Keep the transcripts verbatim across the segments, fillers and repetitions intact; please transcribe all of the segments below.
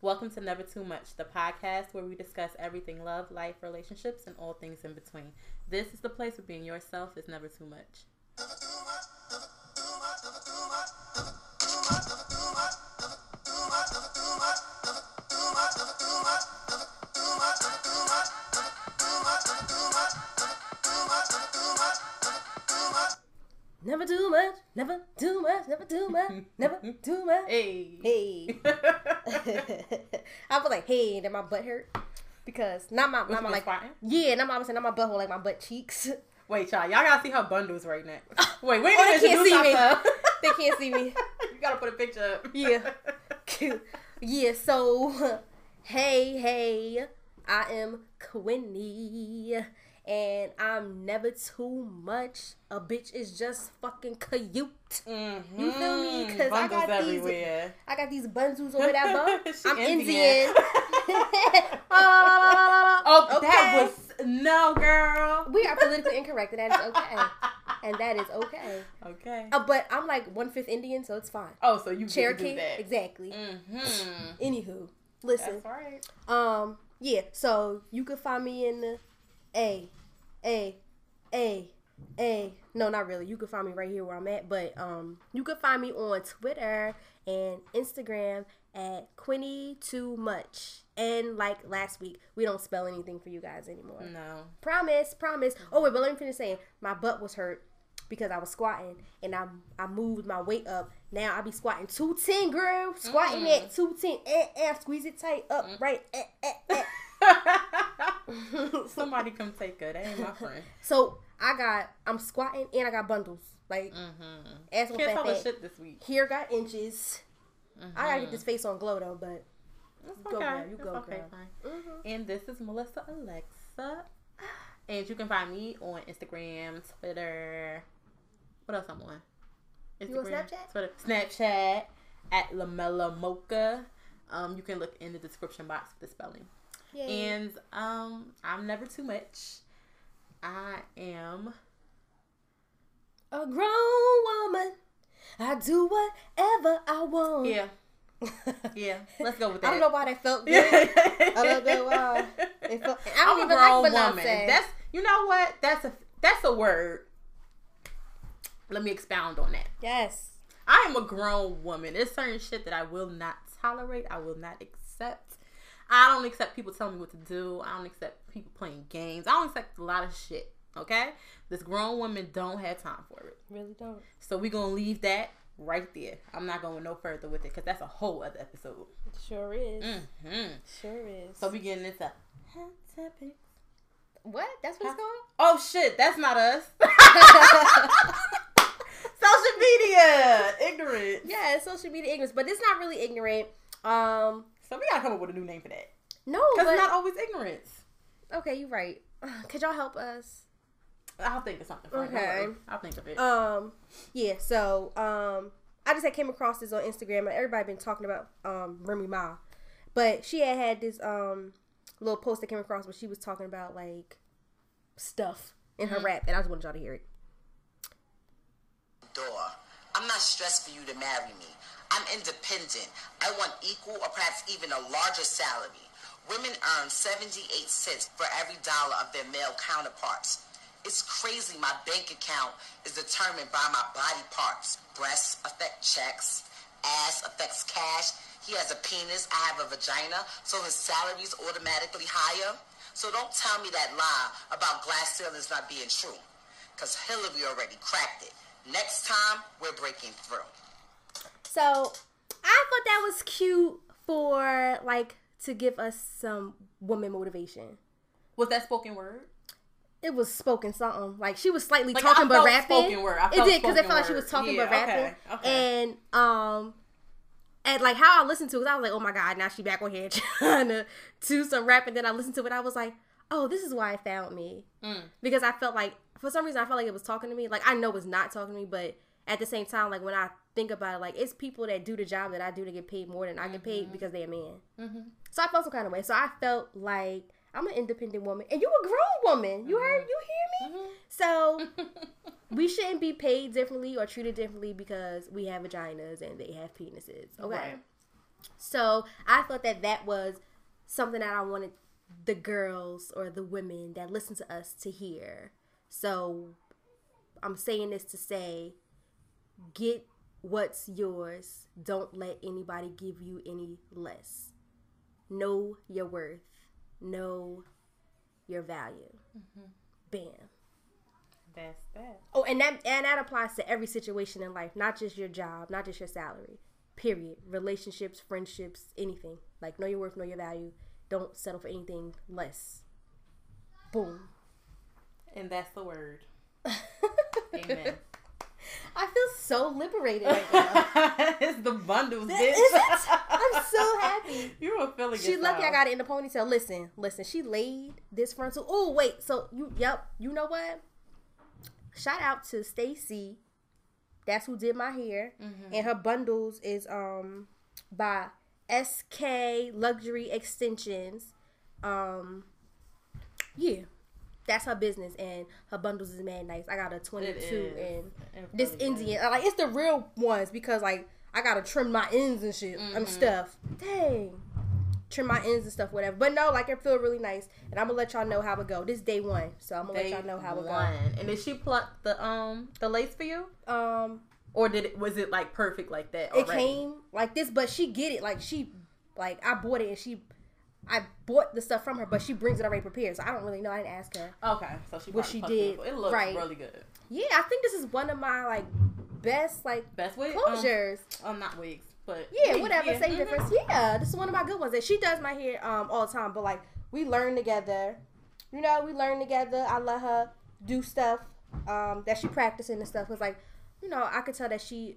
Welcome to Never Too Much, the podcast where we discuss everything love, life, relationships, and all things in between. This is the place where being yourself is never too much. Never too much, never too much, never too much, never too much, never too much, never too much, never too much, never too much, never too much, never too much, never too much, never too much, never too much, never too much, never too much, never too much, never too much. Hey. Hey. I was like, hey, and then my butt hurt because not my, not my like, squatting? Yeah, not my, not my butthole, like my butt cheeks. Wait, y'all, y'all gotta see her bundles right now. Wait, wait, oh, they can't see me. They can't see me. You gotta put a picture up. Yeah, cute. Yeah. So, hey, hey, I am Quinny, and I'm never too much. A bitch is just fucking cute. Mm-hmm. You feel me? Because I got everywhere. these, I got these bundles over that bum. I'm Indian. Indian. uh, oh, okay. That was no, girl. We are politically incorrect, and that is okay. And that is okay. Okay. Uh, but I'm like one fifth Indian, so it's fine. Oh, so you Cherokee? Get to do that. Exactly. Mm-hmm. Anywho, listen. That's right. Um, yeah. So you could find me in the A. A, A, A. No, not really. You can find me right here where I'm at, but um, you can find me on Twitter and Instagram at Quinny Too Much. And like last week, we don't spell anything for you guys anymore. No. Promise, promise. Oh wait, but let me finish saying my butt was hurt because I was squatting and I I moved my weight up. Now I be squatting two ten, girl. Squatting mm-hmm. at two ten. Eh, eh. Squeeze it tight up, mm-hmm. right. Eh, eh, eh. Somebody come take her. That ain't my friend. So I got, I'm squatting and I got bundles. Like, mm-hmm. ass on fat. Can't tell the shit this week. Here got inches. Mm-hmm. I gotta get this face on glow though, but it's okay. Go, girl. You it's go, okay, girl. Fine. Mm-hmm. And this is Melissa Alexa, and you can find me on Instagram, Twitter. What else I'm on? Instagram, you on Snapchat? Twitter, Snapchat at Lamella Mocha. Um, you can look in the description box for the spelling. Yay. And um, I'm never too much. I am a grown woman. I do whatever I want. Yeah, yeah. Let's go with that. I don't know why that felt good. I don't know why it felt. I don't I'm even a grown like woman. Beyonce. That's you know what? That's a that's a word. Let me expound on that. Yes, I am a grown woman. There's certain shit that I will not tolerate. I will not accept. I don't accept people telling me what to do. I don't accept people playing games. I don't accept a lot of shit, okay? This grown woman don't have time for it. Really don't. So we're going to leave that right there. I'm not going no further with it because that's a whole other episode. It sure is. Mm-hmm. Sure is. So we getting into hot topics. What? That's what it's called? Oh, shit. That's not us. Social media. Ignorant. Yeah, social media ignorance. But it's not really ignorant. Um... So we gotta come up with a new name for that. No, because it's not always ignorance. Okay, you're right. Could y'all help us? I'll think of something. For okay, it. I'll think of it. Um, yeah. So, um, I just had came across this on Instagram, and everybody been talking about um Remy Ma, but she had had this um little post that came across where she was talking about like stuff in her mm-hmm. rap, and I just wanted y'all to hear it. Door. I'm not stressed for you to marry me. I'm independent. I want equal or perhaps even a larger salary. Women earn seventy-eight cents for every dollar of their male counterparts. It's crazy my bank account is determined by my body parts. Breasts affect checks. Ass affects cash. He has a penis. I have a vagina. So his salary is automatically higher. So don't tell me that lie about glass ceilings not being true. Because Hillary already cracked it. Next time, we're breaking through. So, I thought that was cute for, like, to give us some woman motivation. Was that spoken word? It was spoken something. Like, she was slightly like, talking I but rapping. Spoken word. I it did, because it felt word. Like she was talking yeah, but rapping. Okay, okay. And, um, and, like, how I listened to it, I was like, oh, my God, now she back on here trying to do some rapping. Then I listened to it, I was like, oh, this is why it found me. Mm. Because I felt like, for some reason, I felt like it was talking to me. Like, I know it's not talking to me, but at the same time, like, when I think about it, like, it's people that do the job that I do to get paid more than I get paid mm-hmm. because they're a man. Mm-hmm. So I felt some kind of way. So I felt like I'm an independent woman and you a grown woman. You mm-hmm. heard? You hear me? Mm-hmm. So we shouldn't be paid differently or treated differently because we have vaginas and they have penises. Okay. Right. So I thought that that was something that I wanted the girls or the women that listen to us to hear. So I'm saying this to say, get what's yours. Don't let anybody give you any less. Know your worth. Know your value. Mm-hmm. Bam. That's that. Oh, and that and that applies to every situation in life, not just your job, not just your salary. Period. Relationships, friendships, anything. Like, know your worth, know your value. Don't settle for anything less. Boom. And that's the word. Amen. I feel so liberated right now. It's the bundles, bitch. I'm so happy. You were feeling She lucky I got it in the ponytail. Listen, listen. She laid this frontal. Oh, wait. So, you, yep. You know what? Shout out to Stacy. That's who did my hair. Mm-hmm. And her bundles is um by S K Luxury Extensions. Um, yeah. That's her business, and her bundles is mad nice. I got a twenty-two and it this Indian. Is. Like, it's the real ones because, like, I got to trim my ends and shit. Mm-hmm. I mean, stuff. Dang. Trim my ends and stuff, whatever. But, no, like, it feel really nice, and I'm going to let y'all know how it go. This day one, so I'm going to let y'all know how it go. And did she pluck the um the lace for you? Um, Or did it, was it, like, perfect like that already? It came like this, but she get it. Like, she, like, I bought it, and she... I bought the stuff from her, but she brings it already prepared, so I don't really know. I didn't ask her. Okay, so she what she did. It looked right. really good. Yeah, I think this is one of my like best like best wig closures. Um, um, not wigs, but yeah, wigs, whatever. Yeah. Same mm-hmm. difference. Yeah, this is one of my good ones. And she does my hair um all the time, but like we learn together. You know, we learn together. I let her do stuff um that she practicing and stuff. Cause like you know, I could tell that she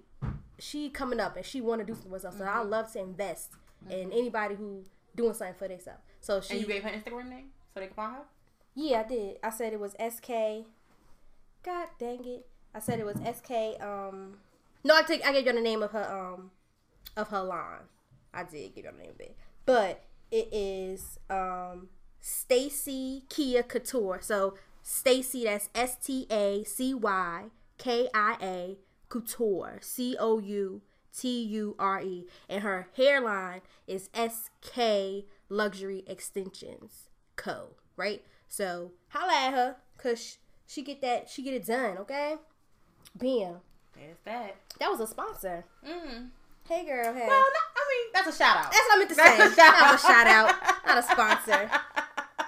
she coming up and she want to do something with us. So mm-hmm. I love to invest mm-hmm. in anybody who. Doing something for themselves. So she. And you gave her Instagram name so they could find her. Yeah, I did. I said it was S K. God dang it! I said it was S K. Um, no, I took. I gave you the name of her. Um, of her line. I did give you the name of it, but it is um Stacy Kia Couture. So Stacy, that's S T A C Y K I A Couture. C O U. T U R E, and her hairline is S K Luxury Extensions Co, right? So holla at her, cause she get that, she get it done, okay? Bam. There's that. That was a sponsor. Mm. Hey girl, hey. Well, no, I mean, that's a shout out. That's what I meant to that's say. A shout that was a shout out,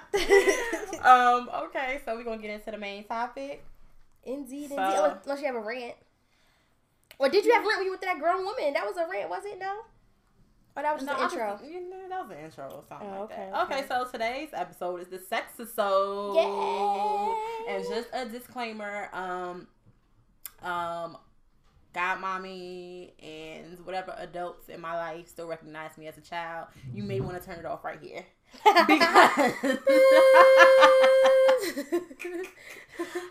not a sponsor. um, okay, so we're going to get into the main topic. Indeed, so. indeed. Unless you have a rant. Or did you have rant when you were with that grown woman? That was a rant, was it? No? Or that was just no, an intro? Just, you know, that was an intro or something oh, okay, like that. Okay, okay, so today's episode is the Sexisode. Yay! And just a disclaimer, um, um, Godmommy and whatever adults in my life still recognize me as a child. You may want to turn it off right here. Because...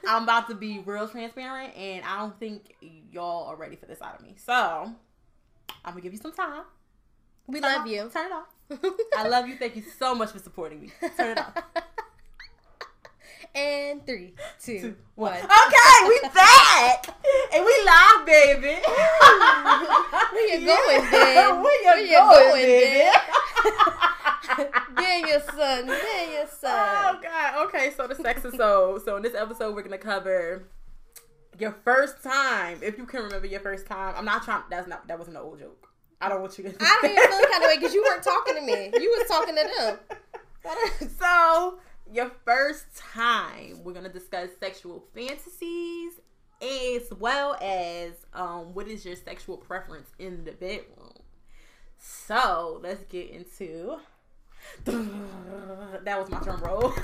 I'm about to be real transparent, and I don't think y'all are ready for this out of me. So, I'm going to give you some time. We turn love off. You. Turn it off. I love you. Thank you so much for supporting me. Turn it off. And three, two, two one. Okay, we back. And we live, baby. Where you going, babe? Where you going, going, baby? Dang your son. Dang your son. Oh, God. Okay, so the Sexisode. So in this episode, we're going to cover your first time. If you can remember your first time. I'm not trying. That's not. That wasn't an old joke. I don't want you to. I don't even feel the kind of way because you weren't talking to me. You was talking to them. So your first time. We're going to discuss sexual fantasies as well as um, what is your sexual preference in the bedroom. So let's get into... That was my drum roll.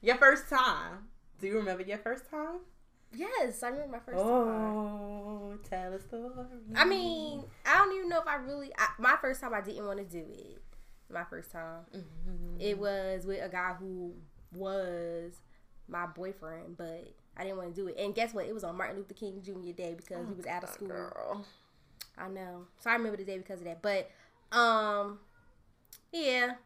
Your first time. Do you remember your first time? Yes, I remember my first oh, time. Oh, tell a story. I mean, I don't even know if I really... I, my first time, I didn't want to do it. My first time. Mm-hmm. It was with a guy who was my boyfriend, but I didn't want to do it. And guess what? It was on Martin Luther King Junior Day because oh, he was out of school. Girl. I know. So I remember the day because of that. But... Um, yeah,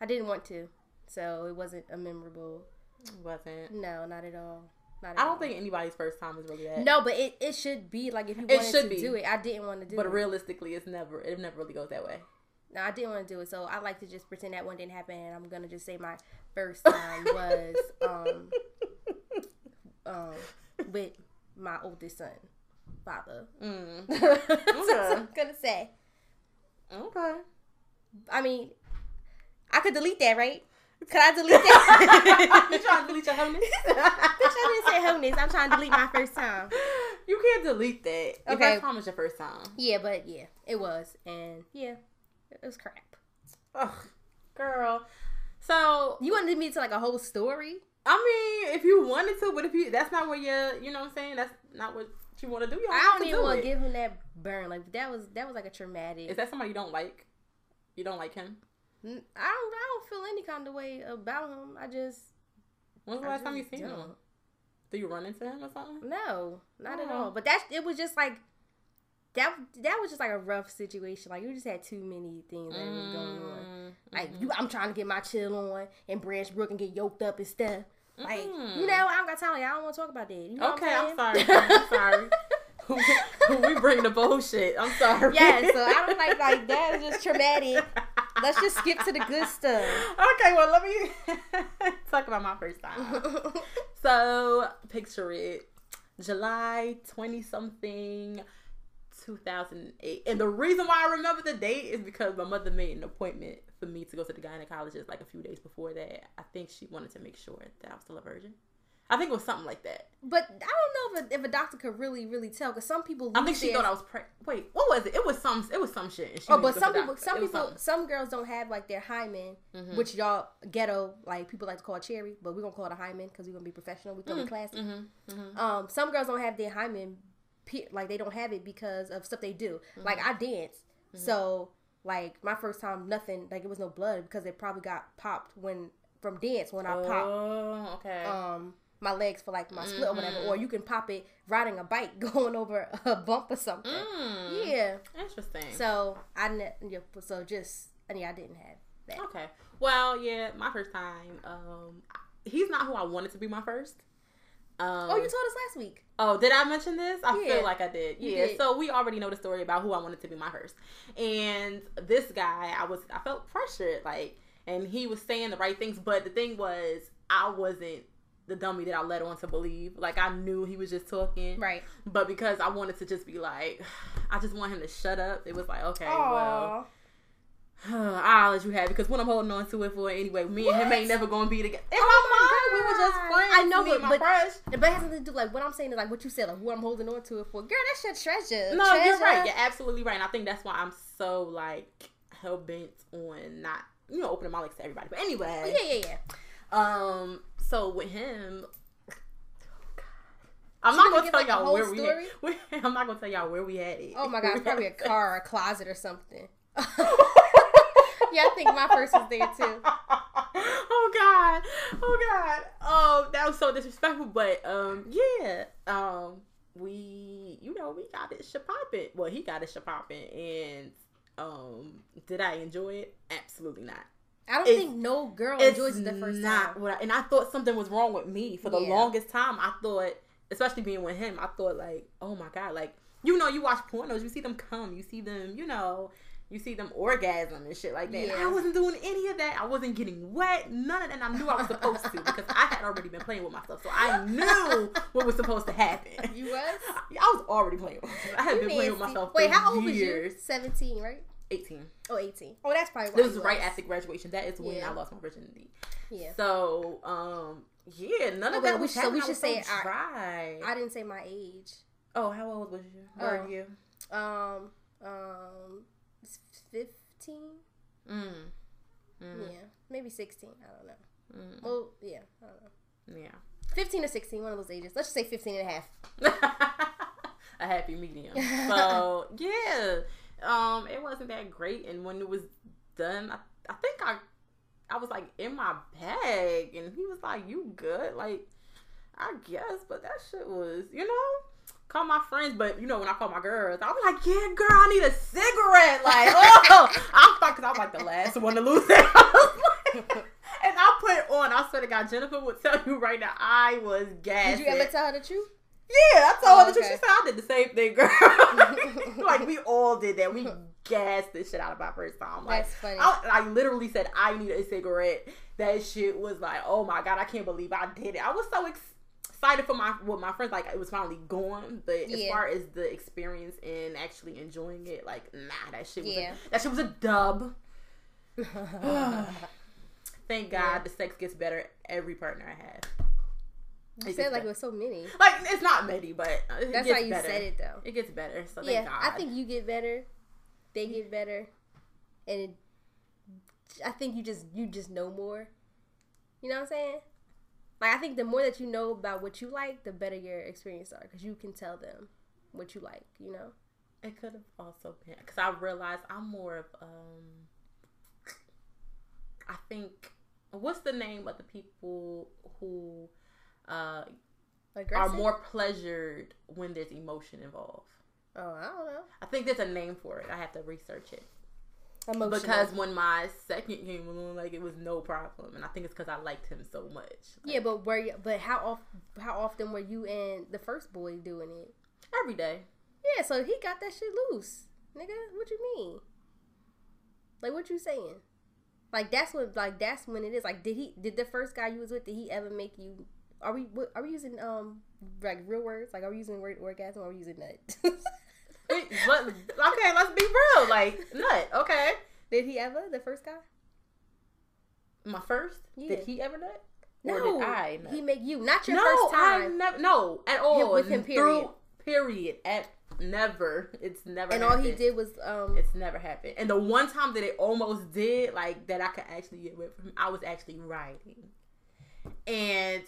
I didn't want to, so it wasn't a memorable. It wasn't. No, not at all. Not I don't think anybody's first time is really that. No, but it, it should be. Like, if you wanted it to be. do it, I didn't want to do but it. But realistically, it's never, it never really goes that way. No, I didn't want to do it. So I like to just pretend that one didn't happen. And I'm going to just say my first time was um, um, with my oldest son, father. Mm. Okay. That's what I'm going to say. Okay. I mean, I could delete that, right? Could I delete that? You trying to delete your homeness? I didn't say homeness. I'm trying to delete my first time. You can't delete that. Okay. Your first time was your first time. Yeah, but yeah, it was. And yeah, it was crap. Ugh, girl. So. You wanted me to like a whole story? I mean, if you wanted to, but if you, that's not what you, you know what I'm saying? That's not what you want to do. You don't I don't even do want to give him that burn. Like, that was, that was like a traumatic. Is that somebody you don't like? You don't like him? I don't. I don't feel any kind of way about him. I just. When's the last time you seen him? Do you run into him or something? No, not at all. But that's. It was just like. That that was just like a rough situation. Like, you just had too many things that was going on. Like, you, I'm trying to get my chill on and Branch Brook and get yoked up and stuff. Like, you know, I don't got time. Like, I don't want to talk about that. You know okay, I'm, I'm sorry. I'm sorry. We bring the bullshit. I'm sorry. Yeah, so I don't like like that. It's just traumatic. Let's just skip to the good stuff. Okay, well, let me talk about my first time. So, picture it. July twentieth something, two thousand eight. And the reason why I remember the date is because my mother made an appointment for me to go to the gynecologist like a few days before that. I think she wanted to make sure that I was still a virgin. I think it was something like that. But I don't know if a, if a doctor could really, really tell, because some people. I think she thought I was pregnant. Wait, what was it? It was some. It was some shit. And she oh, but some people, some people, some girls don't have like their hymen, mm-hmm. which y'all ghetto like people like to call cherry, but we're gonna call it a hymen because we're gonna be professional. We're gonna mm-hmm. be classy. Mm-hmm. Mm-hmm. Um, some girls don't have their hymen, like they don't have it because of stuff they do. Mm-hmm. Like I danced, mm-hmm. so like my first time, nothing. Like it was no blood because it probably got popped when from dance when I oh, popped. Oh, okay. Um. My legs for like my split mm-hmm. or whatever, or you can pop it riding a bike going over a bump or something. Mm. Yeah, interesting. So I ne- yeah, so just I mean, I didn't have that. Okay, well yeah, my first time. Um, he's not who I wanted to be my first. Um, oh, you told us last week. Oh, did I mention this? I yeah. feel like I did. Yeah. Did. So we already know the story about who I wanted to be my first, and this guy, I was I felt pressured like, and he was saying the right things, but the thing was I wasn't. The dummy that I led on to believe. Like, I knew he was just talking. Right. But because I wanted to just be like, I just want him to shut up. It was like, okay, aww. Well, I'll let you have it. Because what I'm holding on to it for anyway, me what? and him ain't never going to be together. In oh my mind, God. We were just friends. I know, me but, my but, but it has nothing to do, like, what I'm saying is, like, what you said, like, who I'm holding on to it for. Girl, that's your treasure. No, treasure. You're right. You're absolutely right. And I think that's why I'm so, like, hell-bent on not, you know, opening my legs to everybody. But anyway. Well, yeah, yeah, yeah. Um, so with him, oh God. I'm not gonna tell y'all where we had it. I'm not gonna tell y'all where we had it. Oh my God, probably a car or a closet or something. Yeah, I think my first was there too. Oh God, oh God, oh that was so disrespectful. But um, yeah, um, we, you know, we got it shit popping. Well, he got it shit popping, and um, did I enjoy it? Absolutely not. I don't it's, think no girl enjoys it the first not time. What I, and I thought something was wrong with me for the yeah. longest time. I thought, especially being with him, I thought like, oh my God, like, you know, you watch pornos, you see them come, you see them, you know, you see them orgasm and shit like that. Yes. I wasn't doing any of that. I wasn't getting wet, none of that. And I knew I was supposed to because I had already been playing with myself. So I knew what was supposed to happen. You was? I was already playing with myself. I had you been playing with myself for years. Wait, how old years. was you? seventeen, right? eighteen. Oh, eighteen. Oh, that's probably why. This was right after graduation. That is when yeah. I lost my virginity. Yeah. So, um, yeah, none oh, of that was happening. So we should say, so I, I didn't say my age. Oh, how old was you? How old were you? Um, um, fifteen? Mm. Mm. Yeah. Maybe sixteen. I don't know. Mm. Well, yeah. I don't know. Yeah. fifteen or sixteen, one of those ages. Let's just say fifteen and a half. A happy medium. So, yeah. Um, it wasn't that great, and when it was done, I, I think I, I was like in my bag, and he was like, "You good?" Like, I guess, but that shit was, you know, call my friends, but you know, when I call my girls, I'm like, "Yeah, girl, I need a cigarette." Like, oh, I'm fucked, 'cause I'm like the last one to lose it, and I I put it on, I swear to God, Jennifer would tell you right now, I was gassed. Did you ever tell her the truth? Yeah, I told oh, her the truth. Okay. She said, I did the same thing, girl. Like, we all did that. We gassed this shit out of my first time. Like, that's funny. I, I literally said, I need a cigarette. That shit was like, oh my God, I can't believe I did it. I was so excited. Excited for my with my friends, like it was finally gone. But yeah. as far as the experience and actually enjoying it, like nah, that shit was yeah. a, that shit was a dub. Thank God yeah. the sex gets better every partner I have. You it said like better. It was so many. Like it's not many, but it that's gets how you better. Said it though. It gets better. So yeah, thank God. I think you get better, they get better, and it, I think you just you just know more. You know what I'm saying? Like, I think the more that you know about what you like, the better your experience are. Because you can tell them what you like, you know? It could have also been. Because I realized I'm more of, um, I think, what's the name of the people who uh, are more pleasured when there's emotion involved? Oh, I don't know. I think there's a name for it. I have to research it. Emotional. Because when my second game was on, like it was no problem, and I think it's because I liked him so much. Like, yeah, but were you, but how off, how often were you and the first boy doing it? Every day. Yeah, so he got that shit loose, nigga. What you mean? Like what you saying? Like that's what like that's when it is. Like did he did the first guy you was with? Did he ever make you? Are we are we using um like real words? Like are we using word orgasm? Or are we using nut? Wait, let, okay, let's be real. Like, nut, okay. Did he ever, the first guy? My first? Yeah. Did he ever nut? No. Or did I nut? He make you. Not your no, first time. I never, no, at all. With him, period. Through, period. At, never. It's never and happened. And all he did was... Um, it's never happened. And the one time that it almost did, like, that I could actually get away from him, I was actually riding. And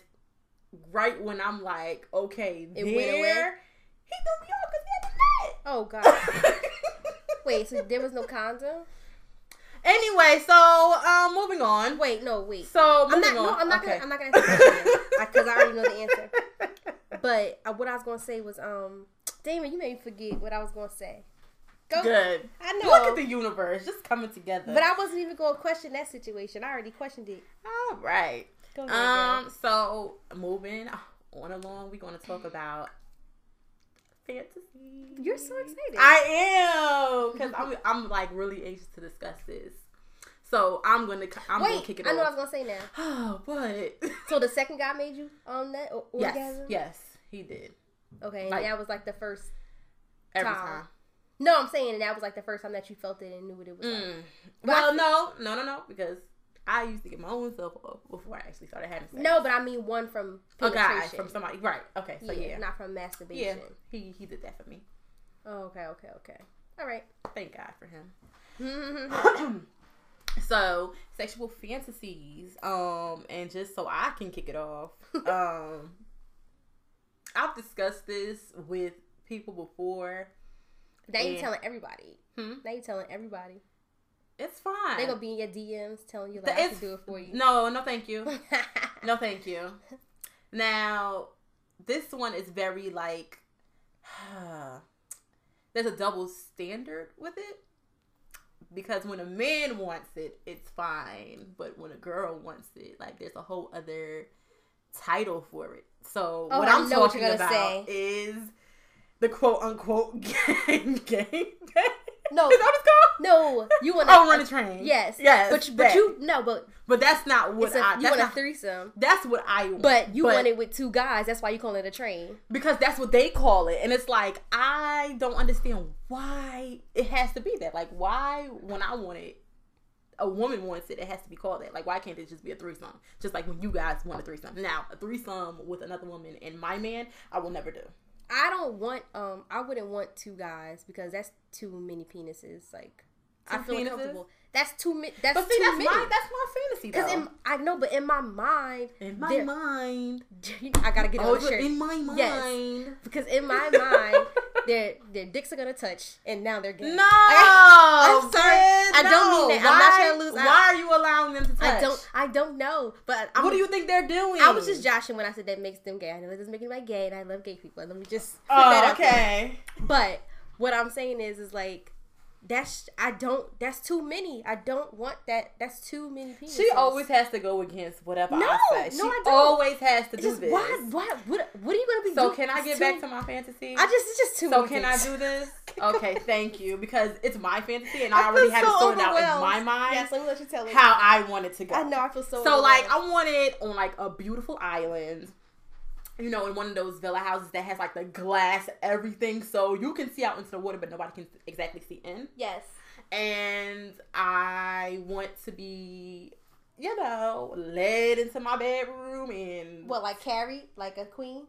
right when I'm like, okay, it there, went away. He threw me off because he had a nut. Oh, God. Wait, so there was no condom? Anyway, so um, moving on. Wait, no, wait. So moving I'm not, on. No, I'm not okay. gonna. I'm not gonna answer that because I already know the answer. But uh, what I was gonna say was, um, Damon, you made me forget what I was gonna say. Go. Good. I know. Look at the universe just coming together. But I wasn't even gonna question that situation. I already questioned it. All right. Go ahead, um. Girl. So moving on along, we're gonna talk about. Fantasy. You're so excited. I am. Because I'm, I'm like really anxious to discuss this. So I'm going to I'm going to kick it off. I know off. I was going to say now. Oh, but. So the second guy made you on that or, yes, orgasm? Yes, he did. Okay, and like, that was like the first every time. time. No, I'm saying and that was like the first time that you felt it and knew what it was mm. like. But well, I, no, no, no, no, because I used to get my own self off before I actually started having sex. No, but I mean one from penetration. A guy from somebody. Right. Okay. So yeah. yeah. Not from masturbation. Yeah. He he did that for me. Oh, okay, okay, okay. All right. Thank God for him. So, sexual fantasies. Um, and just so I can kick it off. um, I've discussed this with people before. Now and... you're telling everybody. Hmm? Now you're telling everybody. It's fine. They gonna be in your D Ms telling you like it's, I can do it for you. No, no, thank you. no, thank you. Now, this one is very like huh, there's a double standard with it because when a man wants it, it's fine, but when a girl wants it, like there's a whole other title for it. So oh, what I I'm know talking what you're about say. Is the quote unquote gang gang gang. No, is that what it's called? No, you want to oh, run a train? Yes, yes. But you, but you no, but but that's not what a, I. You want a threesome? That's what I want. But you but, want it with two guys. That's why you call it a train. Because that's what they call it, and it's like I don't understand why it has to be that. Like why when I want it, a woman wants it, it has to be called that. Like why can't it just be a threesome? Just like when you guys want a threesome. Now a threesome with another woman and my man, I will never do. I don't want, um, I wouldn't want two guys because that's too many penises. Like, two I feel uncomfortable. That's too many. That's but see, too that's many. My, that's my fantasy, though. Because in, I know, but in my mind. In my mind. I got to get oh, on the shirt. In my mind. Yes. Because in my mind, their their dicks are going to touch, and now they're gay. No. Like, I, I'm sorry. Man, I don't no. mean that. Why, I'm not trying to lose out. Why are you allowing them to touch? I don't, I don't know. But I'm, what do you think they're doing? I was just joshing when I said that makes them gay. I know that doesn't make anybody gay, and I love gay people. Let me just put oh, that out okay. there. But what I'm saying is, is like, That's I don't. That's too many. I don't want that. That's too many people. She always has to go against whatever no, I say. She no, I don't. Always has to do just, this. Why? Why? What? What are you gonna be? So doing? Can I get it's back too, to my fantasy? I just it's just too. So many can things. I do this? Okay, thank you, because it's my fantasy and I, I already had so it sorted out in my mind. Yes, let me let you tell me how I want it to go. I know. I feel so. So like I want it on like a beautiful island. You know, in one of those villa houses that has, like, the glass, everything. So, you can see out into the water, but nobody can exactly see in. Yes. And I want to be, you know, led into my bedroom and... What, like Carrie? Like a queen?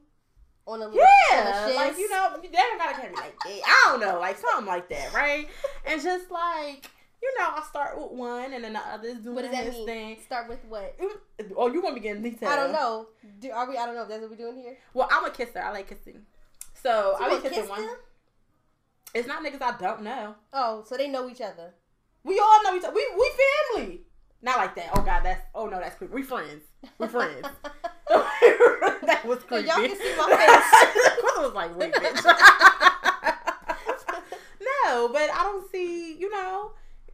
On a little Yeah. On a like, you know, they don't gotta carry like that. I don't know. Like, something like that, right? And just, like... You know, I start with one, and then the others doing what does that his mean? Thing. Start with what? Oh, you want me to get in detail? I don't know. Do, are we? I don't know if that's what we're doing here. Well, I'm a kisser. I like kissing. So, so I like kissing kiss one. Them? It's not niggas I don't know. Oh, so they know each other. We all know each other. We we family. Not like that. Oh God, that's. Oh no, that's creepy. We friends. We friends. That was creepy. Y'all can see my face. I was like, wait, bitch. No, but I don't see. You know.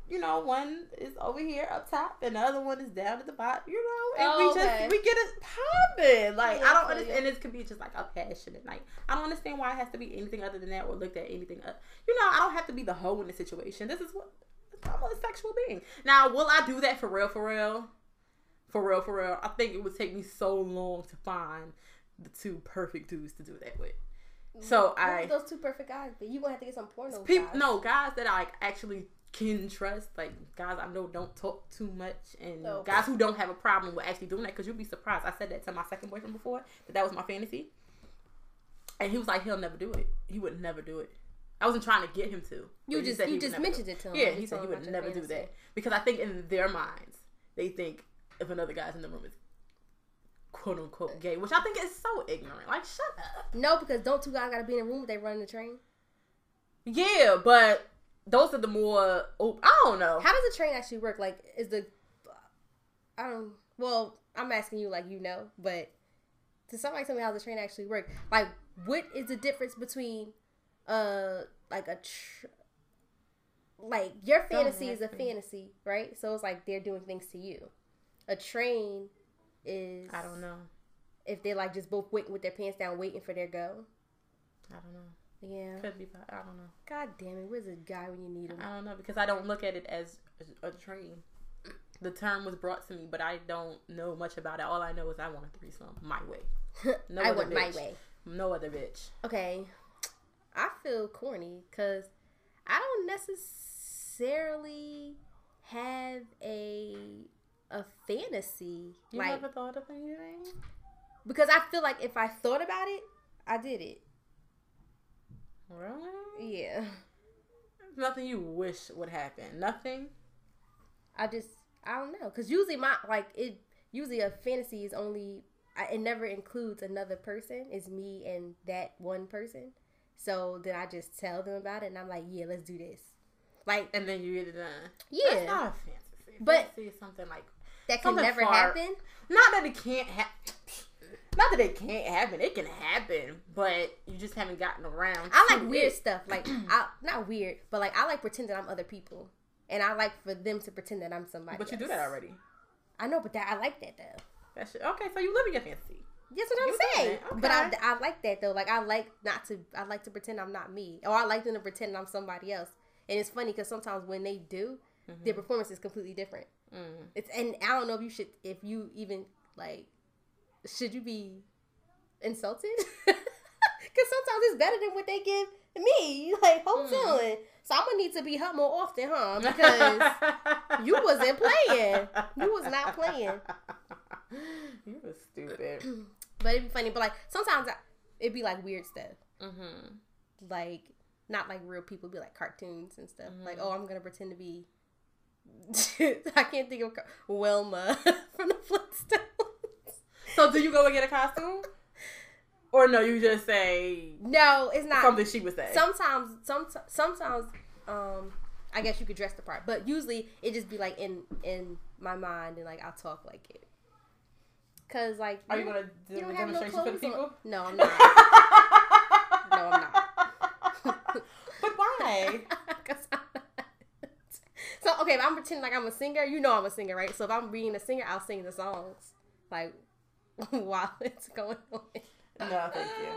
You know, one is over here up top, and the other one is down at the bottom. You know, and oh, we just okay. we get it popping. Like yeah, I don't understand. Yeah. And it could be just like a passionate night. I don't understand why it has to be anything other than that, or looked at anything up. You know, I don't have to be the hoe in the situation. This is what I'm a sexual being. Now, will I do that for real? For real? For real? For real? I think it would take me so long to find the two perfect dudes to do that with. So what I those two perfect guys. But you gonna have to get some porno. People, guys. No guys that I like, actually. Can trust, like guys I know don't talk too much, and oh, okay. guys who don't have a problem with actually doing that, because you'd be surprised. I said that to my second boyfriend before, that that was my fantasy, and he was like, he'll never do it. He would never do it. I wasn't trying to get him to. You just you just mentioned it to him. Yeah, he said he would never do that, because I think in their minds they think if another guy's in the room is quote unquote gay, which I think is so ignorant. Like shut up. No, because don't two guys gotta be in a room if they run the train? Yeah, but. Those are the more, oh, I don't know. How does a train actually work? Like, is the, I don't, well, I'm asking you like you know, but to somebody tell me how the train actually works. Like, what is the difference between, uh, like a, tr- like, your fantasy is a fantasy, right? So it's like they're doing things to you. A train is. I don't know. If they're like just both waiting with their pants down, waiting for their go. I don't know. Yeah. Could be, but I don't know. God damn it. Where's a guy when you need him? I don't know, because I don't look at it as a train. The term was brought to me, but I don't know much about it. All I know is I want a threesome my way. No I want bitch. My way. No other bitch. Okay. I feel corny because I don't necessarily have a a fantasy. You like, never thought of anything? Because I feel like if I thought about it, I did it. Really? Yeah. There's nothing you wish would happen. Nothing. I just I don't know, cause usually my like it usually a fantasy is only I, it never includes another person. It's me and that one person. So then I just tell them about it, and I'm like, yeah, let's do this. Like, and then you get it done. Yeah. That's not a fantasy. But fantasy is something like that can never far, happen. Not that it can't happen. Not that it can't happen. It can happen, but you just haven't gotten around. I like weird it. Stuff. Like, I, not weird, but like I like pretend that I'm other people, and I like for them to pretend that I'm somebody. But you else. Do that already. I know, but that I like that though. That's okay. So you live in your fantasy. That's what I'm you saying. Okay. But I, I like that though. Like I like not to. I like to pretend I'm not me, or I like them to pretend I'm somebody else. And it's funny because sometimes when they do, mm-hmm. their performance is completely different. Mm-hmm. It's and I don't know if you should, if you even like. Should you be insulted? Because sometimes it's better than what they give me. Like, how you mm. doing? So I'm going to need to be her more often, huh? Because you wasn't playing. You was not playing. You was stupid. But it'd be funny. But, like, sometimes I, it'd be, like, weird stuff. Mm-hmm. Like, not, like, real people. It'd be, like, cartoons and stuff. Mm-hmm. Like, oh, I'm going to pretend to be... I can't think of... Wilma from the Flintstones. So do you go and get a costume? Or no, you just say... No, it's not. Something she would say. Sometimes, some, sometimes, um, I guess you could dress the part. But usually, it just be, like, in in my mind, and, like, I'll talk like it. Because, like... Are you going to do a demonstration no for the people? On. No, I'm not. No, I'm not. But why? Because I'm not. So, okay, if I'm pretending like I'm a singer, you know I'm a singer, right? So if I'm being a singer, I'll sing the songs, like, while it's going on. No, thank you.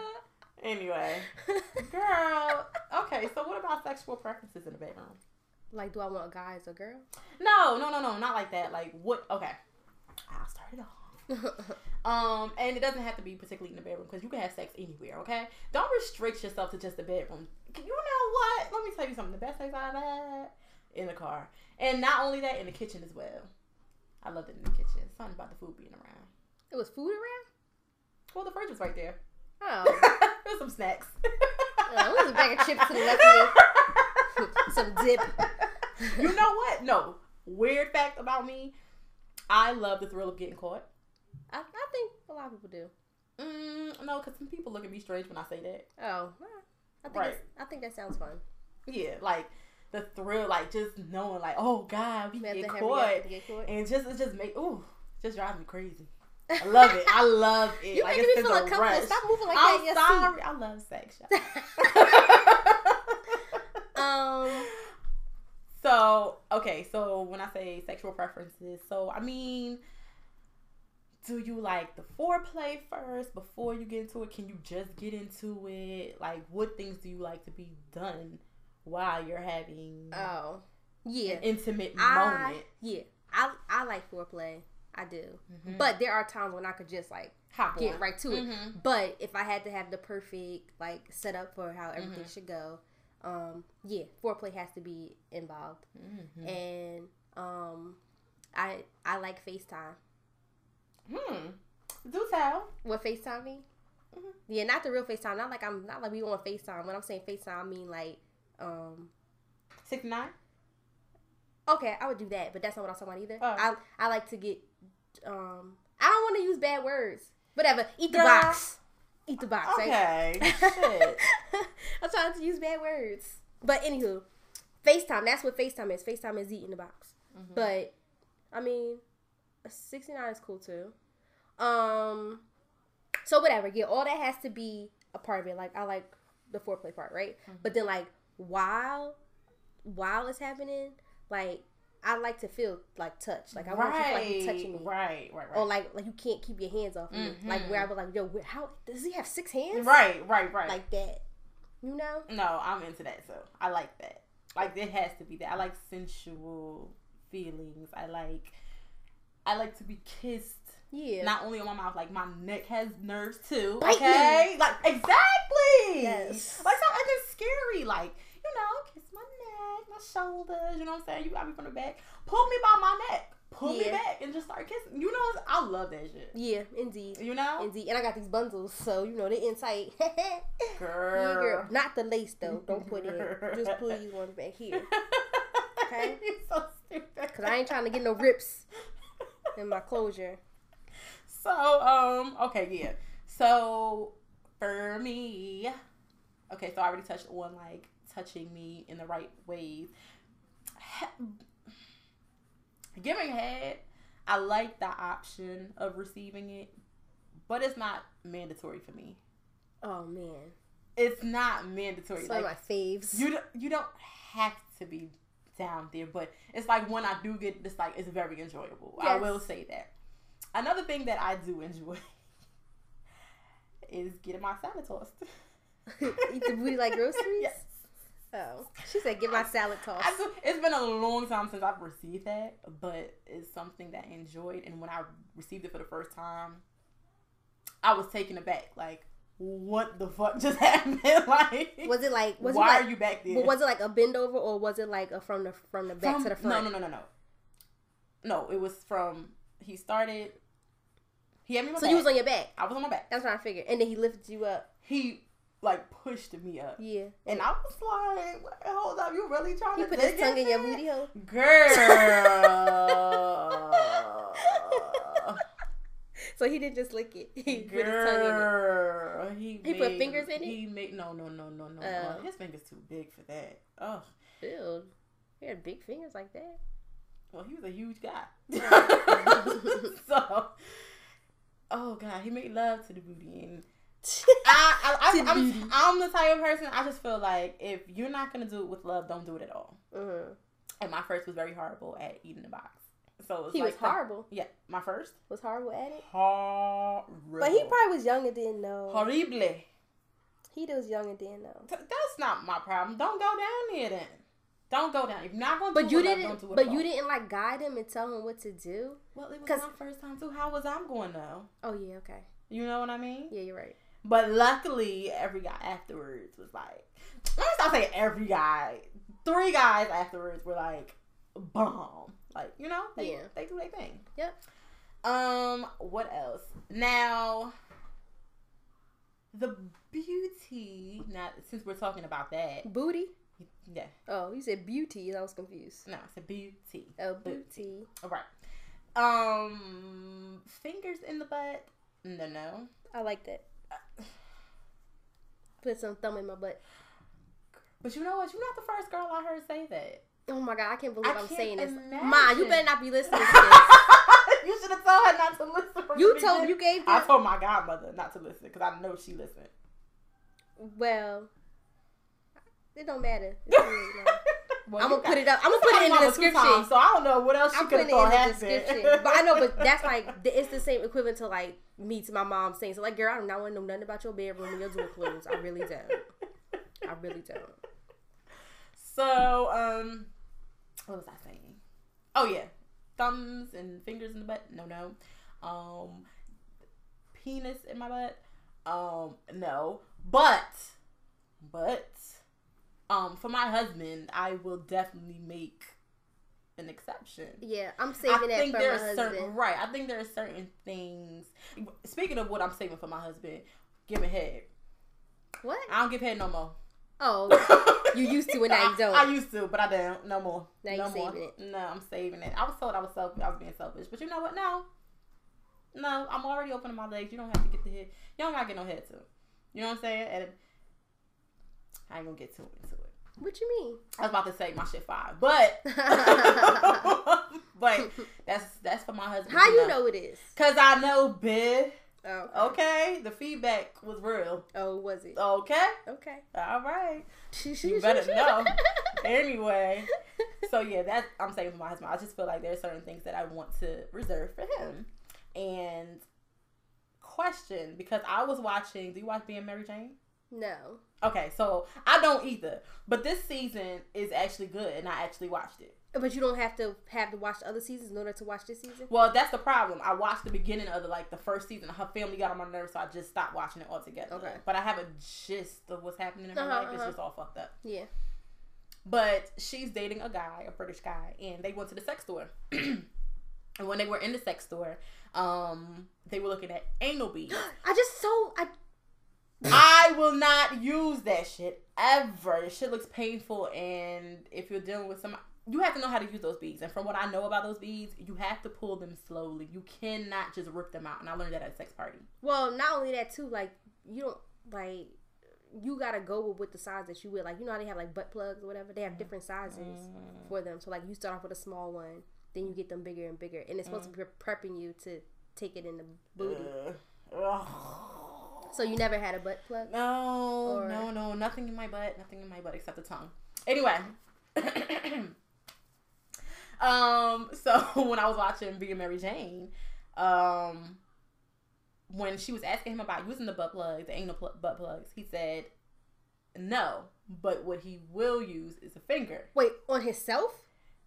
Anyway, girl, okay, so what about sexual preferences in the bedroom? Like, do I want a guy as a girl? No, no, no, no, not like that. Like, what, okay, I'll start it off. um, and it doesn't have to be particularly in the bedroom, because you can have sex anywhere, okay? Don't restrict yourself to just the bedroom. You know what? Let me tell you something. The best sex I've had in the car. And not only that, in the kitchen as well. I loved it in the kitchen. Something about the food being around. It was food around? Well, the fridge was right there. Oh. There's some snacks. Oh, there's a bag of chips to the left of me. Some dip. You know what? No. Weird fact about me, I love the thrill of getting caught. I, I think a lot of people do. Mm, no, because some people look at me strange when I say that. Oh. I think, right. I think that sounds fun. Yeah, like the thrill, like just knowing, like, oh, God, we get caught. get caught. And just, it just make, ooh, just drives me crazy. I love it. I love it. You like, making me feel uncomfortable. Rush. Stop moving like I'm that. I'm sorry. Seat. I love sex. um. So okay. So when I say sexual preferences, so I mean, do you like the foreplay first before you get into it? Can you just get into it? Like, what things do you like to be done while you're having? Oh, yeah, an intimate I, moment. Yeah, I I like foreplay. I do. Mm-hmm. But there are times when I could just, like, Hop get on. right to mm-hmm. it. But if I had to have the perfect, like, setup for how everything mm-hmm. should go, um, yeah, foreplay has to be involved. Mm-hmm. And um, I I like FaceTime. Hmm. Do tell. What FaceTime mean? Mm-hmm. Yeah, not the real FaceTime. Not like I'm not like we on FaceTime. When I'm saying FaceTime, I mean, like, um, six nine. Okay, I would do that, but that's not what I was talking about either. Oh. I I like to get. Um, I don't want to use bad words. Whatever. Eat the Girl. box. Eat the box. Okay. Right? Shit. I'm trying to use bad words. But anywho, FaceTime. That's what FaceTime is. FaceTime is eating the box. Mm-hmm. But I mean, a sixty-nine is cool too. Um, so whatever. Yeah, all that has to be a part of it. Like, I like the foreplay part, right? Mm-hmm. But then, like, while while it's happening, like, I like to feel, like, touched. Like, I right. want you to feel like you're touching me. Right, right, right. Or, like, like you can't keep your hands off mm-hmm. me. Like, where I was like, yo, where, how, does he have six hands? Right, right, right. Like that. You know? No, I'm into that, so I like that. Like, it has to be that. I like sensual feelings. I like, I like to be kissed. Yeah. Not only on my mouth, like, my neck has nerves, too. Bite okay? Me. Like, exactly! Yes. Like, it's not like it's scary. Like, you know, kiss my neck, my shoulders, you know what I'm saying? You got me from the back. Pull me by my neck. Pull yeah. me back and just start kissing. You know, I love that shit. Yeah, indeed. You know? Indeed. And I got these bundles, so, you know, they're in tight. Girl. Yeah, girl. Not the lace, though. Don't put it in. Just please one back here. Okay? You're so stupid. Because I ain't trying to get no rips in my closure. So, um, okay, yeah. So, for me, okay, so I already touched on, like, touching me in the right ways. Giving head, I like the option of receiving it, but it's not mandatory for me. Oh, man. It's not mandatory. It's like, one of my faves. You don't, you don't have to be down there, but it's like when I do get this, like, it's very enjoyable. Yes. I will say that. Another thing that I do enjoy is getting my salad tossed. Eat the booty like groceries? Yes. Oh, she said, "Get my salad tossed." I, I, it's been a long time since I've received that, but it's something that I enjoyed. And when I received it for the first time, I was taken aback. Like, what the fuck just happened? Like, was it like? Was why it like, are you back there? Well, was it like a bend over, or was it like a from the from the back from, to the front? No, no, no, no, no. No, it was from. He started. He had me. On my so back. You was on your back. I was on my back. That's what I figured. And then he lifted you up. He. Like, pushed me up. Yeah. And I was like, hold up, you really trying he to put his tongue in your booty hole? Girl. So he didn't just lick it. He Girl. put his tongue in it. He, he made, put fingers in it? He made, no, no, no, no, no. Uh, his finger's too big for that. Oh. Ew. He had big fingers like that. Well, he was a huge guy. So, oh, God, he made love to the booty and I, I, I, I'm, I'm the type of person, I just feel like if you're not going to do it with love, don't do it at all. Mm-hmm. And my first was very horrible at eating the box. So it was he like was horrible. Yeah, my first was horrible at it. Horrible. But he probably was young and didn't know. Horrible. He was young and didn't know. That's not my problem. Don't go down there then. Don't go down. If you're not going to, but do you it, didn't. Don't do it but you didn't like guide him and tell him what to do. Well, it was my first time too. How was I going to know? Oh yeah, okay. You know what I mean? Yeah, you're right. But luckily, every guy afterwards was like, let me stop saying every guy. Three guys afterwards were like, bomb. Like, you know, they, yeah. they do their thing. Yep. Um, what else? Now, the beauty, now, since we're talking about that. Booty? Yeah. Oh, you said beauty, and I was confused. No, it's a beauty. Oh, beauty. beauty. All right. Um, fingers in the butt? No, no. I like that. Put some thumb in my butt. But you know what? You're not the first girl I heard say that. Oh my God, I can't believe I I'm can't saying this. Imagine. Ma, you better not be listening to this. You should have told her not to listen. From you told, you gave this. I told my godmother not to listen because I know she listened. Well, it don't matter. It don't really matter. Well, I'm gonna got, put it up. I'm gonna put it in the description. Times, so I don't know what else you could have thought happened. But I know, but that's like the, it's the same equivalent to like me to my mom saying, "So like, girl, I do not want to know nothing about your bedroom and your door closed. I really don't. I really don't." So, um, what was I saying? Oh yeah, thumbs and fingers in the butt. No, no. Um, penis in my butt. Um, no. But, but. Um, for my husband, I will definitely make an exception. Yeah, I'm saving that for my husband. Certain, right, I think there are certain things. Speaking of what I'm saving for my husband, giving head. What? I don't give head no more. Oh, you used to and now you don't. I, I used to, but I don't. No more. Now you saving it. No, I'm saving it. I was told I was selfish. I was being selfish, but you know what? No, no, I'm already opening my legs. You don't have to get the head. You don't gotta get no head too. You know what I'm saying? And I ain't gonna get too into it. What you mean? I was about to say my shit five, but but that's that's for my husband. How you know it is? Cause I know, bitch. Oh, okay. okay, the feedback was real. Oh, was it? Okay. Okay. All right. You better know. Anyway, so yeah, that's I'm saying for my husband. I just feel like there are certain things that I want to reserve for him. And question, because I was watching. Do you watch Being Mary Jane? No. Okay, so I don't either. But this season is actually good, and I actually watched it. But you don't have to have to watch the other seasons in order to watch this season? Well, that's the problem. I watched the beginning of, the, like, the first season. Her family got on my nerves, so I just stopped watching it altogether. Okay. But I have a gist of what's happening in her uh-huh, life. It's uh-huh. just all fucked up. Yeah. But she's dating a guy, a British guy, and they went to the sex store. And when they were in the sex store, um, they were looking at anal beads. I just saw... I. I will not use that shit ever. This shit looks painful, and if you're dealing with some, you have to know how to use those beads. And from what I know about those beads, you have to pull them slowly. You cannot just rip them out. And I learned that at a sex party. Well, not only that too, like you don't like you gotta go with, with the size that you would. Like you know how they have like butt plugs or whatever. They have different sizes mm. for them. So like you start off with a small one, then you get them bigger and bigger, and it's supposed mm. to be prepping you to take it in the booty. Uh, So you never had a butt plug? No, or... no, no. Nothing in my butt. Nothing in my butt except the tongue. Anyway. um. So when I was watching Being Mary Jane, um, when she was asking him about using the butt plugs, the anal pl- butt plugs, he said no. But what he will use is a finger. Wait, on himself?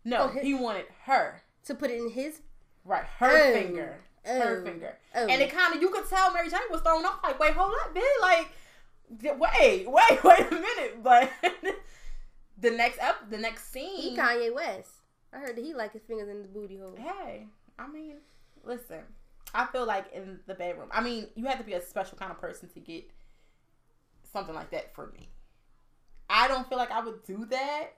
No, on his... he wanted her. To put it in his? Right, her oh. finger. Her oh, finger, oh. And it kind of you could tell Mary Jane was thrown off. Like, wait, hold up, bitch. Like, wait, wait, wait a minute. But the next up, the next scene, he Kanye West. I heard that he like his fingers in the booty hole. Hey, I mean, listen. I feel like in the bedroom. I mean, you have to be a special kind of person to get something like that for me. I don't feel like I would do that.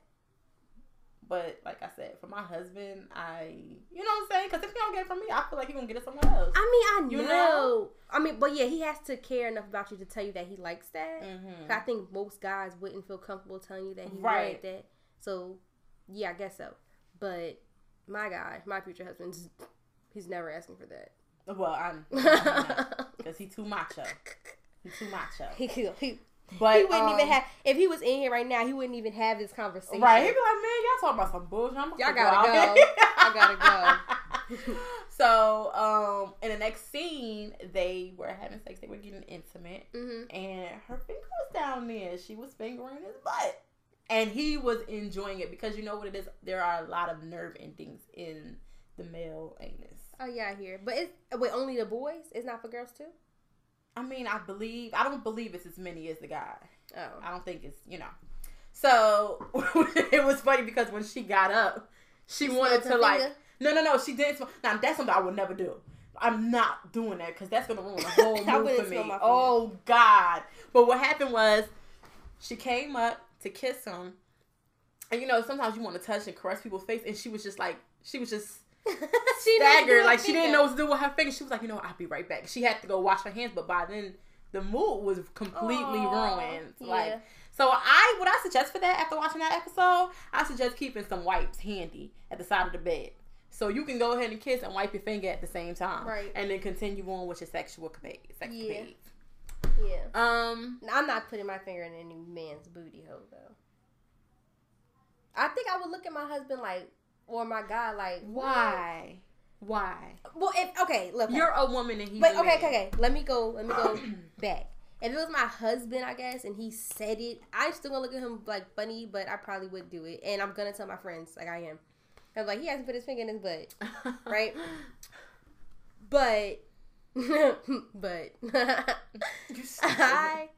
But, like I said, for my husband, I, you know what I'm saying? Because if he don't get it from me, I feel like he's going to get it somewhere else. I mean, I you know. know. I mean, but yeah, he has to care enough about you to tell you that he likes that. Mm-hmm. I think most guys wouldn't feel comfortable telling you that he right. liked that. So, yeah, I guess so. But my guy, my future husband, he's never asking for that. Well, I'm, because he's too macho. He's too macho. He, he, he, But he wouldn't um, even have, if he was in here right now, he wouldn't even have this conversation. Right. He'd be like, man, y'all talking about some bullshit. I'm y'all gotta go. I gotta go. So, um, in the next scene, they were having sex. They were getting intimate. Mm-hmm. And her finger was down there. She was fingering his butt. And he was enjoying it because you know what it is? There are a lot of nerve endings in the male anus. Oh, yeah, I hear. But it's, wait, only the boys? It's not for girls, too? I mean, I believe, I don't believe it's as many as the guy. Oh. I don't think it's, you know. So, it was funny because when she got up, she, she wanted to like, finger? no, no, no, she didn't smell. Now, that's something I would never do. I'm not doing that because that's going to ruin the whole mood for me. Oh, God. But what happened was, she came up to kiss him. And, you know, sometimes you want to touch and caress people's face. And she was just like, she was just... she staggered, like she didn't know what to do with her finger. She was like, you know, I'll be right back. She had to go wash her hands, but by then the mood was completely Aww, ruined. Yeah. Like, so I what I suggest for that after watching that episode, I suggest keeping some wipes handy at the side of the bed, so you can go ahead and kiss and wipe your finger at the same time, right? And then continue on with your sexual capades. Sex yeah, capades. yeah. Um, now, I'm not putting my finger in any man's booty hole though. I think I would look at my husband like. Or my God, like why, why? Well, if okay, look, you're a woman and he's but a okay, man. okay, okay. Let me go, let me go back. If it was my husband, I guess, and he said it, I'm still gonna look at him like funny, but I probably would do it, and I'm gonna tell my friends like I am. I'm like he hasn't put his finger in his butt, right? But, but you I,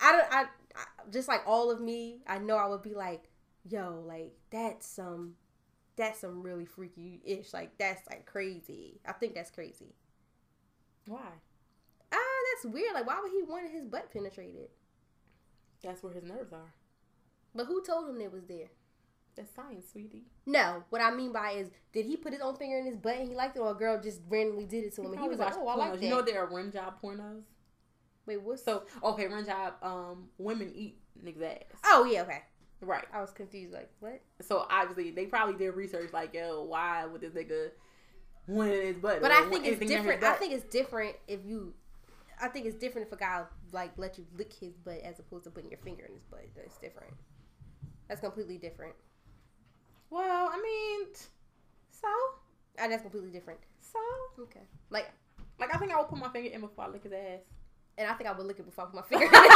I don't, I, I just like all of me. I know I would be like, yo, like that's some. Um, That's some really freaky ish. Like, that's, like, crazy. I think that's crazy. Why? Ah, uh, that's weird. Like, why would he want his butt penetrated? That's where his nerves are. But who told him it was there? That's science, sweetie. No. What I mean by is, did he put his own finger in his butt and he liked it, or a girl just randomly did it to him? He, and he was like, oh, pornos. I like that. You know there are rim job pornos? Wait, what's... So, okay, rim job, um, women eat niggas ass. Oh, yeah, okay. Right. I was confused, like, what? So, obviously, they probably did research, like, yo, why would this nigga win in his butt? But I think it's different. I think it's different if you, I think it's different if a guy, like, let you lick his butt as opposed to putting your finger in his butt. That's different. That's completely different. Well, I mean, so? Uh, that's completely different. So? Okay. Like, like, I think I would put my finger in before I lick his ass. And I think I would lick it before I put my finger in it.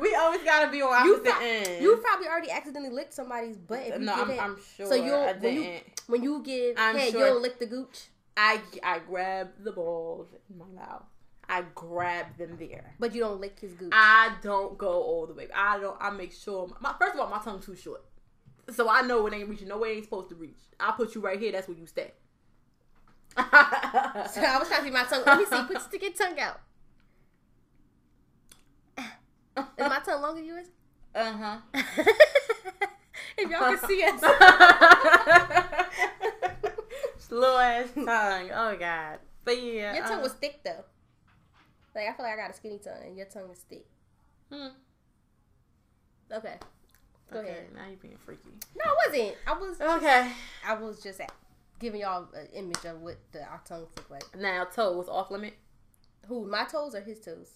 We always gotta be on opposite you pro- ends. You probably already accidentally licked somebody's butt. If you no, did I'm, it. I'm sure. So you'll, I didn't. When you, when you give I'm head, sure. you'll lick the gooch. I I grab the balls in my mouth. I grab them there. But you don't lick his gooch. I don't go all the way. I don't. I make sure. My, first of all, my tongue's too short, so I know it ain't reaching nowhere it ain't supposed to reach. I put you right here. That's where you stay. So I was trying to see my tongue. Let me see. Put your stick your tongue out. Is my tongue longer than yours? Uh huh. If y'all can see us, slow ass tongue. Oh God. But yeah, your tongue um, was thick though. Like I feel like I got a skinny tongue, and your tongue is thick. Hmm. Okay. Go okay, ahead. Now you're being freaky. No, I wasn't. I was just, okay. I was just giving y'all an image of what the, our tongues look like. Now, toe was off limit. Who? My toes or his toes?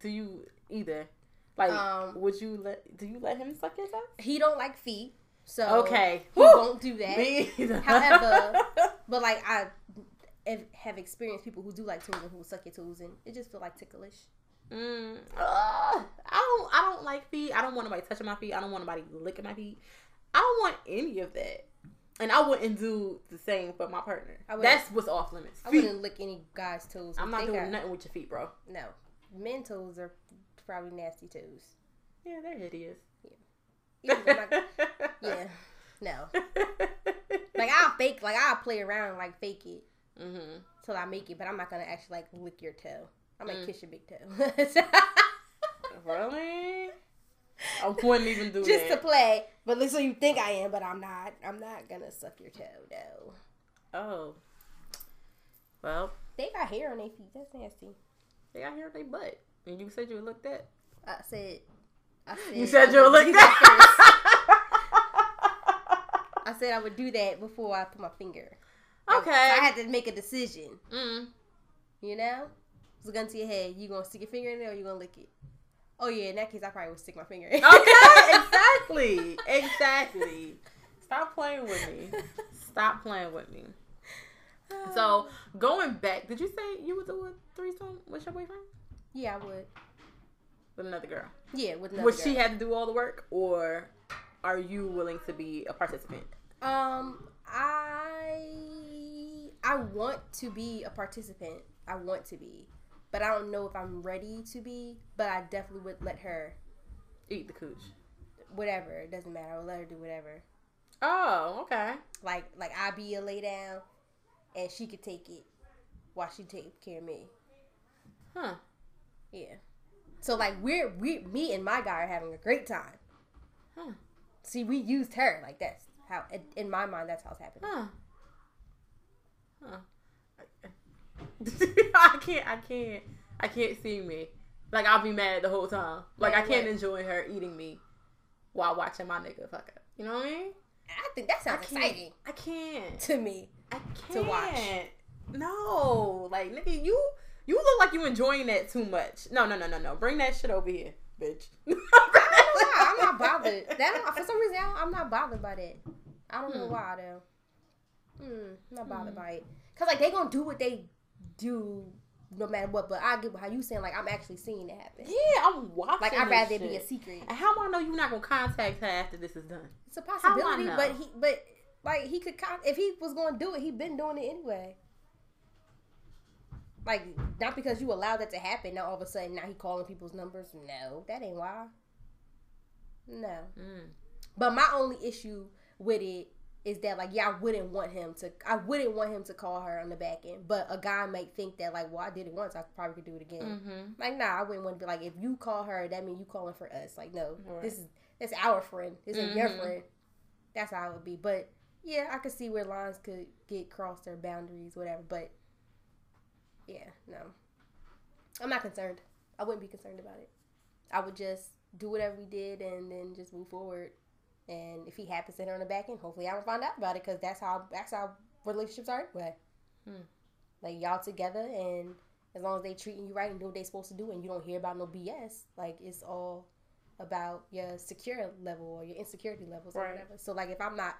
Do you either like? Um, would you let? Do you let him suck his ass? He don't like feet, so okay, he Woo! won't do that. Me either. However, but like I have experienced people who do like toes and who suck your toes, and it just feel like ticklish. Mm. Uh, I don't. I don't like feet. I don't want nobody touching my feet. I don't want nobody licking my feet. I don't want any of that. And I wouldn't do the same for my partner. That's what's off limits. Feet. I wouldn't lick any guy's toes. I'm not doing I, nothing with your feet, bro. No. Men's toes are probably nasty toes. Yeah, they're hideous. Yeah. Like, yeah. No. Like, I'll fake, like, I'll play around and, like, fake it mm-hmm. till I make it, but I'm not going to actually, like, lick your toe. I'm going to mm. kiss your big toe. Really? I wouldn't even do Just that. Just to play. But at least you think I am, but I'm not. I'm not going to suck your toe, though. Oh. Well. They got hair on their feet. That's nasty. They got hair on their butt. And you said you would look that. I said. I said you said you would look that. I said I would do that before I put my finger. Okay. I, so I had to make a decision. Mm. You know? It's a gun to your head. You gonna stick your finger in it or you gonna lick it? Oh yeah, in that case I probably would stick my finger in it. Okay, exactly. Exactly. Stop playing with me. Stop playing with me. So going back, did you say you would do a threesome with your boyfriend? Yeah, I would. With another girl? Yeah, with another would girl. Would she have to do all the work, or are you willing to be a participant? Um, I I want to be a participant. I want to be. But I don't know if I'm ready to be, but I definitely would let her... Eat the cooch. Whatever. It doesn't matter. I would let her do whatever. Oh, okay. Like, like I'd be a lay down, and she could take it while she take care of me. Huh. Yeah. So, like, we're, we, me and my guy are having a great time. Huh. See, we used her. Like, that's how, in my mind, that's how it's happening. Huh. Huh. I can't, I can't, I can't see me. Like, I'll be mad the whole time. Like, I can't enjoy her eating me while watching my nigga fuck up. You know what I mean? I think that sounds I exciting. I can't. To me. I can't. To watch. No. Like, nigga, you... You look like you enjoying that too much. No, no, no, no, no. Bring that shit over here, bitch. I don't know why. I'm not bothered. That, for some reason, I'm not bothered by that. I don't hmm. know why, though. Mm, I'm not bothered hmm. by it. Because, like, they going to do what they do no matter what. But I get how you saying, like, I'm actually seeing it happen. Yeah, I'm watching. Like, I'd rather it be a secret. And how do I know you're not going to contact her after this is done? It's a possibility. But, he, but like, he could con- if he was going to do it, he'd been doing it anyway. Like, not because you allowed that to happen, now all of a sudden, now he calling people's numbers. No, that ain't why. No. Mm. But my only issue with it is that, like, yeah, I wouldn't want him to, I wouldn't want him to call her on the back end. But a guy might think that, like, well, I did it once, I probably could do it again. Mm-hmm. Like, nah, I wouldn't want to be like, if you call her, that means you calling for us. Like, no, right. this is, that's our friend. This mm-hmm. ain't your friend. That's how it would be. But, yeah, I could see where lines could get crossed or boundaries, whatever, but. Yeah, no. I'm not concerned. I wouldn't be concerned about it. I would just do whatever we did and then just move forward. And if he happens to hit her on the back end, hopefully I don't find out about it, because that's how that's how relationships are anyway. Hmm. Like, y'all together, and as long as they treating you right and do what they supposed to do and you don't hear about no B S, like, it's all about your secure level or your insecurity levels right. or whatever. So, like, if I'm not,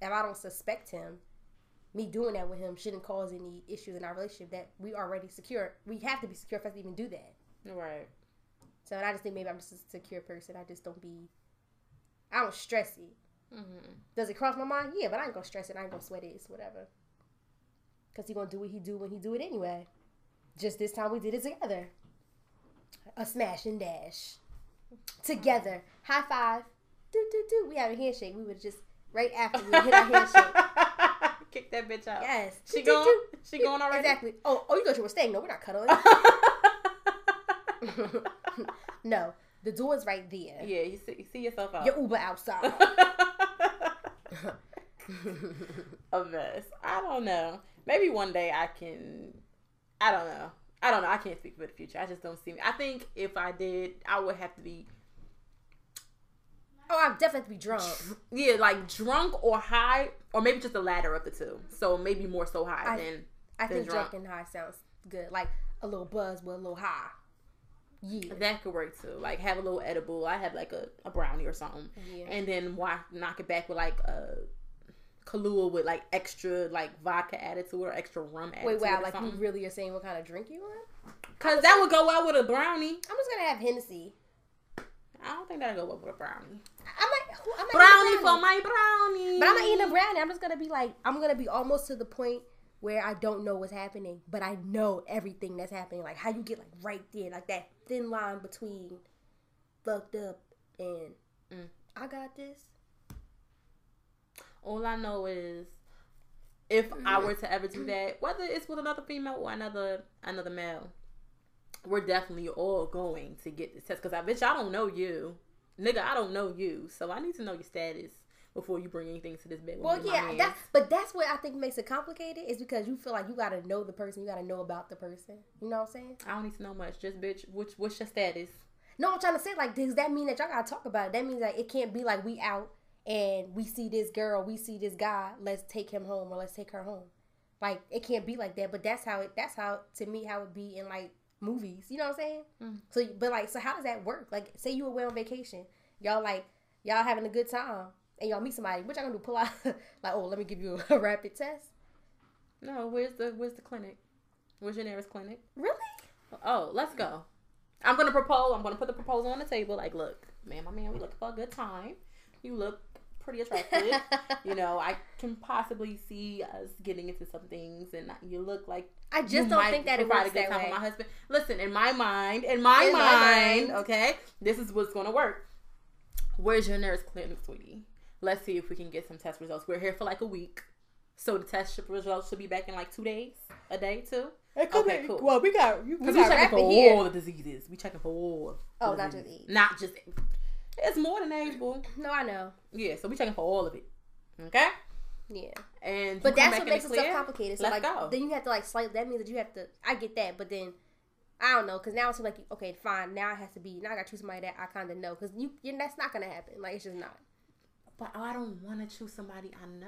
if I don't suspect him, me doing that with him shouldn't cause any issues in our relationship that we already secure. We have to be secure if I even do that. Right. So, and I just think maybe I'm just a secure person. I just don't be, I don't stress it. Mm-hmm. Does it cross my mind? Yeah, but I ain't gonna stress it. I ain't gonna sweat it. It's whatever. Because he gonna do what he do when he do it anyway. Just this time we did it together. A smash and dash. Together. High five. Do, do, do. We had a handshake. We would just, right after we hit our handshake. Kick that bitch out. Yes. She going? She going already? Exactly. Oh, oh, you thought you were staying. No, we're not cuddling. No. The door's right there. Yeah, you see, you see yourself out. Your Uber outside. A mess. I don't know. Maybe one day I can... I don't know. I don't know. I can't speak for the future. I just don't see me. I think if I did, I would have to be... Oh, I'd definitely have to be drunk. Yeah, like drunk or high, or maybe just the latter of the two. So maybe more so high I, than I than think drunk. Drunk and high sounds good. Like a little buzz with a little high. Yeah. That could work too. Like have a little edible. I have like a, a brownie or something. Yeah. And then why knock it back with like a Kahlua with like extra like vodka added to it or extra rum added Wait, to wow, it. Wait, wow. Like something. You really are saying what kind of drink you want? Because that would go well with a brownie. I'm just going to have Hennessy. I don't think that'll go well with a brownie. I'm like, I'm like brownie, brownie for my brownie. But I'm not eating a brownie. I'm just going to be like, I'm going to be almost to the point where I don't know what's happening, but I know everything that's happening. Like how you get like right there, like that thin line between fucked up and mm. I got this. All I know is if mm. I were to ever do that, whether it's with another female or another another male, we're definitely all going to get this test. Because I bitch, I don't know you. Nigga, I don't know you. So I need to know your status before you bring anything to this bed. Well, yeah. That's, but that's what I think makes it complicated is because you feel like you got to know the person. You got to know about the person. You know what I'm saying? I don't need to know much. Just, bitch, which, what's your status? No, I'm trying to say, like, does that mean that y'all got to talk about it? That means, like, it can't be like we out and we see this girl, we see this guy, let's take him home or let's take her home. Like, it can't be like that, but that's how it, that's how, to me, how it be in, like, movies. You know what I'm saying? Mm-hmm. So, but, like, so how does that work? Like, say you away on vacation. Y'all, like, y'all having a good time, and y'all meet somebody. What y'all gonna do, pull out, like, oh, let me give you a rapid test? No, where's the, where's the clinic? Where's your nearest clinic? Really? Oh, let's go. I'm gonna propose. I'm gonna put the proposal on the table. Like, look, man, my man, we looking for a good time. You look pretty attractive. You know, I can possibly see us getting into some things, and you look like I just don't think that it works that way. My husband, listen, in my mind, in my in mind, my mind, okay, this is what's gonna work. Where's your nearest clinic, sweetie? Let's see if we can get some test results. We're here for like a week, so the test results should be back in like two days, a day too. It could okay, be, cool. Well, we got we, we got rapid for here. all the diseases. We checking for all. Oh, not just AIDS. Not just. It's more than AIDS, boo. No, I know. Yeah, so we checking for all of it. Okay. Yeah. And but that's what makes it so complicated. So Let's like, go. Then you have to like slightly. That means that you have to. I get that, but then I don't know because now it's like okay, fine. Now it has to be. Now I got to choose somebody that I kind of know because you. You're, that's not gonna happen. Like it's just not. But I don't want to choose somebody I know.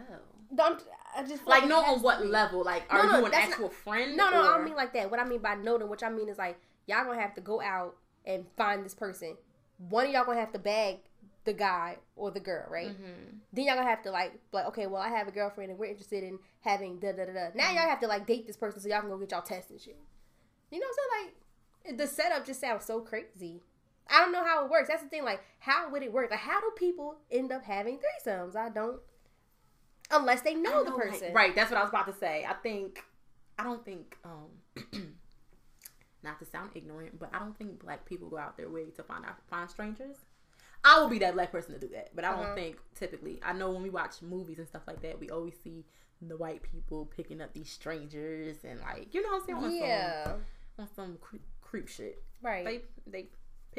Don't I just like, like know on what level? Like, are no, no, you an actual not, friend? No, no, or? I don't mean like that. What I mean by know them, which I mean is like y'all gonna have to go out and find this person. One of y'all gonna have to bag the guy or the girl, right? Mm-hmm. Then y'all gonna have to like, like, okay, well, I have a girlfriend and we're interested in having da da da da. Now mm-hmm. y'all have to like date this person so y'all can go get y'all tests and shit. You know what I'm saying? Like, the setup just sounds so crazy. I don't know how it works. That's the thing. Like, how would it work? Like, how do people end up having threesomes? I don't, unless they know, know the person. Like, right. That's what I was about to say. I think, I don't think, um, not to sound ignorant, but I don't think black people go out their way to find out, find strangers. I will be that black person to do that. But I don't uh-huh. think typically, I know when we watch movies and stuff like that, we always see the white people picking up these strangers and like, you know what I'm saying? On yeah. Some, on some creep, creep shit. Right. They, they,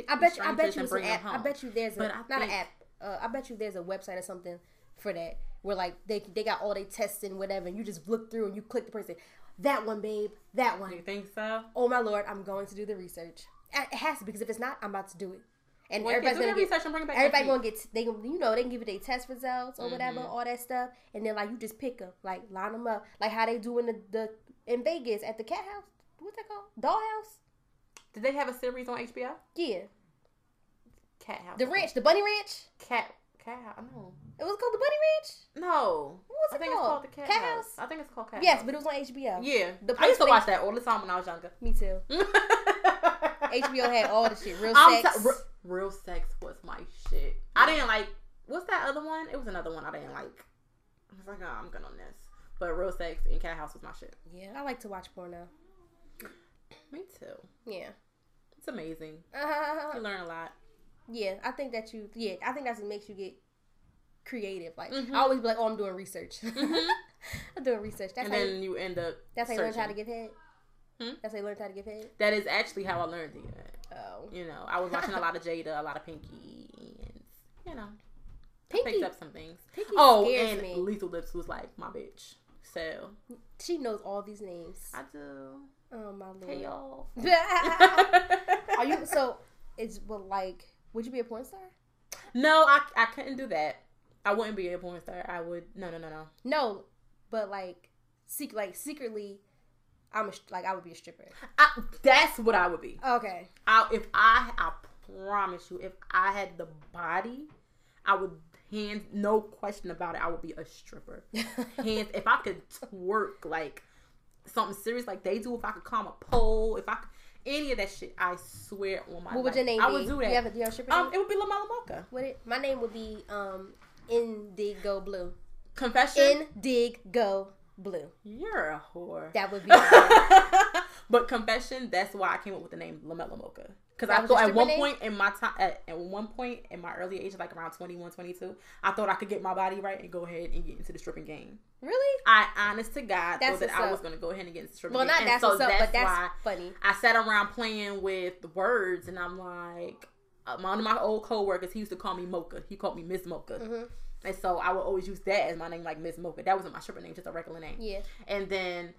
I bet you. I bet you. An app, I bet you. There's a, not think, an app. Uh, I bet you. There's a website or something for that where like they they got all their tests and whatever, and you just look through and you click the person. That one, babe. That one. You think so? Oh my lord! I'm going to do the research. It has to because if it's not, I'm about to do it. And well, everybody's gonna get. And bring it back everybody gonna get. They you know they can give you their test results or mm-hmm. whatever, all that stuff, and then like you just pick them, like line them up, like how they do in the, the in Vegas at the Cat House. What's that called? Dollhouse. Did they have a series on H B O? Yeah. Cat House. The Ranch. The Bunny Ranch? Cat. Cat House. I know. It was called The Bunny Ranch? No. What was it called? I think called? it's called The Cat, Cat House. House. I think it's called Cat yes, House. Yes, but it was on H B O. Yeah. The I used to watch that all the time when I was younger. Me too. H B O had all the shit. Real I'm Sex. T- r- Real Sex was my shit. Yeah. I didn't like... What's that other one? It was another one I didn't like. I was like, oh, I'm good on this. But Real Sex and Cat House was my shit. Yeah, I like to watch porno. Me too. Yeah. It's amazing. Uh, you learn a lot. Yeah, I think that you, yeah, I think that's what makes you get creative. Like, mm-hmm. I always be like, oh, I'm doing research. Mm-hmm. I'm doing research. That's and how then you, you end up That's searching. how you learn how to get head? Hmm? That's how you learn how to get head? That is actually how I learned to get head. Oh. You know, I was watching a lot of Jada, a lot of Pinky, and, you know, Pinky I picked up some things. Pinky oh, and me. Lethal Lips was like, my bitch. So. She knows all these names. I do. Oh my lord! Hey y'all. Are you so? It's well, like, would you be a porn star? No, I, I couldn't do that. I wouldn't be a porn star. I would no no no no no. But like, seek like secretly, I'm a, like I would be a stripper. I, that's what I would be. Okay. I, if I I promise you, if I had the body, I would hands no question about it. I would be a stripper. Hands if I could twerk like. Something serious like they do. If I could climb a pole, if I could, any of that shit, I swear on my. What life. would your name I be? I would do that. You have a, do you have a stripper name? Um, it would be Lamella Mocha. Would it? My name would be um Indigo Blue. Confession. Indigo Blue. You're a whore. That would be. My but confession. That's why I came up with the name Lamella Mocha. Because I thought at one name? point in my time, at, at one point in my early age, like around twenty-one, twenty-two, I thought I could get my body right and go ahead and get into the stripping game. Really? I, honest to God, that's thought that I up. was going to go ahead and get into the stripping well, game. Well, not that's so what's up, that's but that's why funny. I sat around playing with the words, and I'm like, uh, one of my old coworkers, he used to call me Mocha. He called me Miss Mocha. Mm-hmm. And so I would always use that as my name, like Miss Mocha. That wasn't my stripper name, just a regular name. Yeah. And then...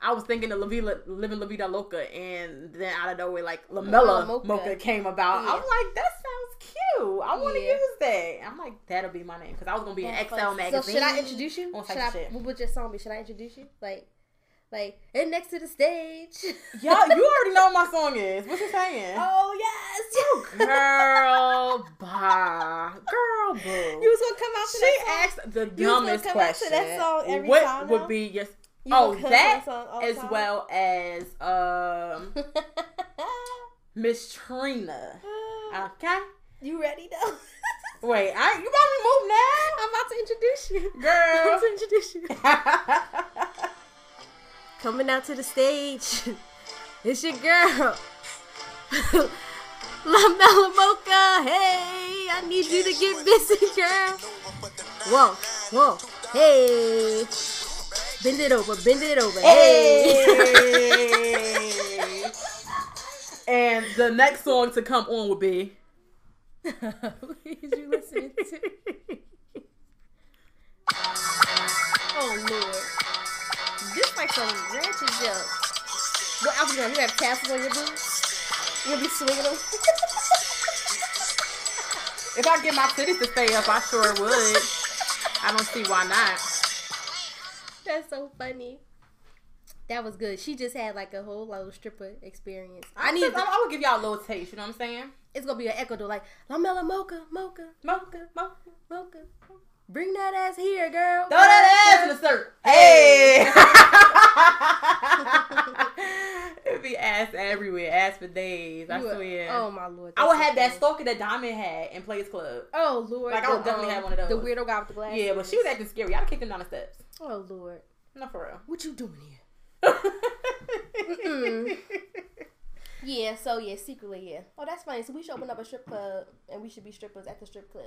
I was thinking of La Vida, Living La Vida Loca, and then out of nowhere, like, Lamella Mocha. Mocha came about. Yeah. I was like, that sounds cute. I want to yeah. use that. I'm like, that'll be my name, because I was going to be in X L magazine. So should I introduce you? Should I, what would your song be? Should I introduce you? Like, Like, and next to the stage. Y'all, you already know what my song is. What you saying? Oh, yes. Oh, girl, bah. Girl, boo. You was going to come out to she that song? She asked the dumbest you question. Out to that song every what time, would be your... You oh, that, that as time? Well as um Miss Trina. Okay? You ready, though? Wait, I you about to move now? I'm about to introduce you. Girl. I'm about to introduce you. Coming out to the stage, it's your girl, Lamella Mocha. Hey, I need you to get busy, girl. Whoa, whoa, hey. Bend it over, bend it over, hey. And the next song to come on would be... Who did you listen to? Oh, Lord. This like some ratchet jump. What else you gonna do? You have tassels on your boots? You gonna be swinging them? If I get my titties to stay up, I sure would. I don't see why not. That's so funny. That was good. She just had like a whole little stripper experience. I, I need. The, I would give y'all a little taste. You know what I'm saying? It's gonna be an echo to like Lamella Mocha, Mocha, Mocha, Mocha, Mocha. Bring that ass here, girl. Throw that ass in the circle. Hey. It'd be ass everywhere. Ass for days. I you swear. Are, oh, my Lord. I would so have funny. That stalker that Diamond had in Players Club. Oh, Lord. Like, I would the, definitely um, have one of those. The weirdo guy with the glasses. Yeah, but she was acting scary. I would kick him down the steps. Oh, Lord. Not for real. What you doing here? Mm-mm. Yeah, so, yeah, secretly, yeah. Oh, that's funny. So, we should open up a strip club, and we should be strippers at the strip club.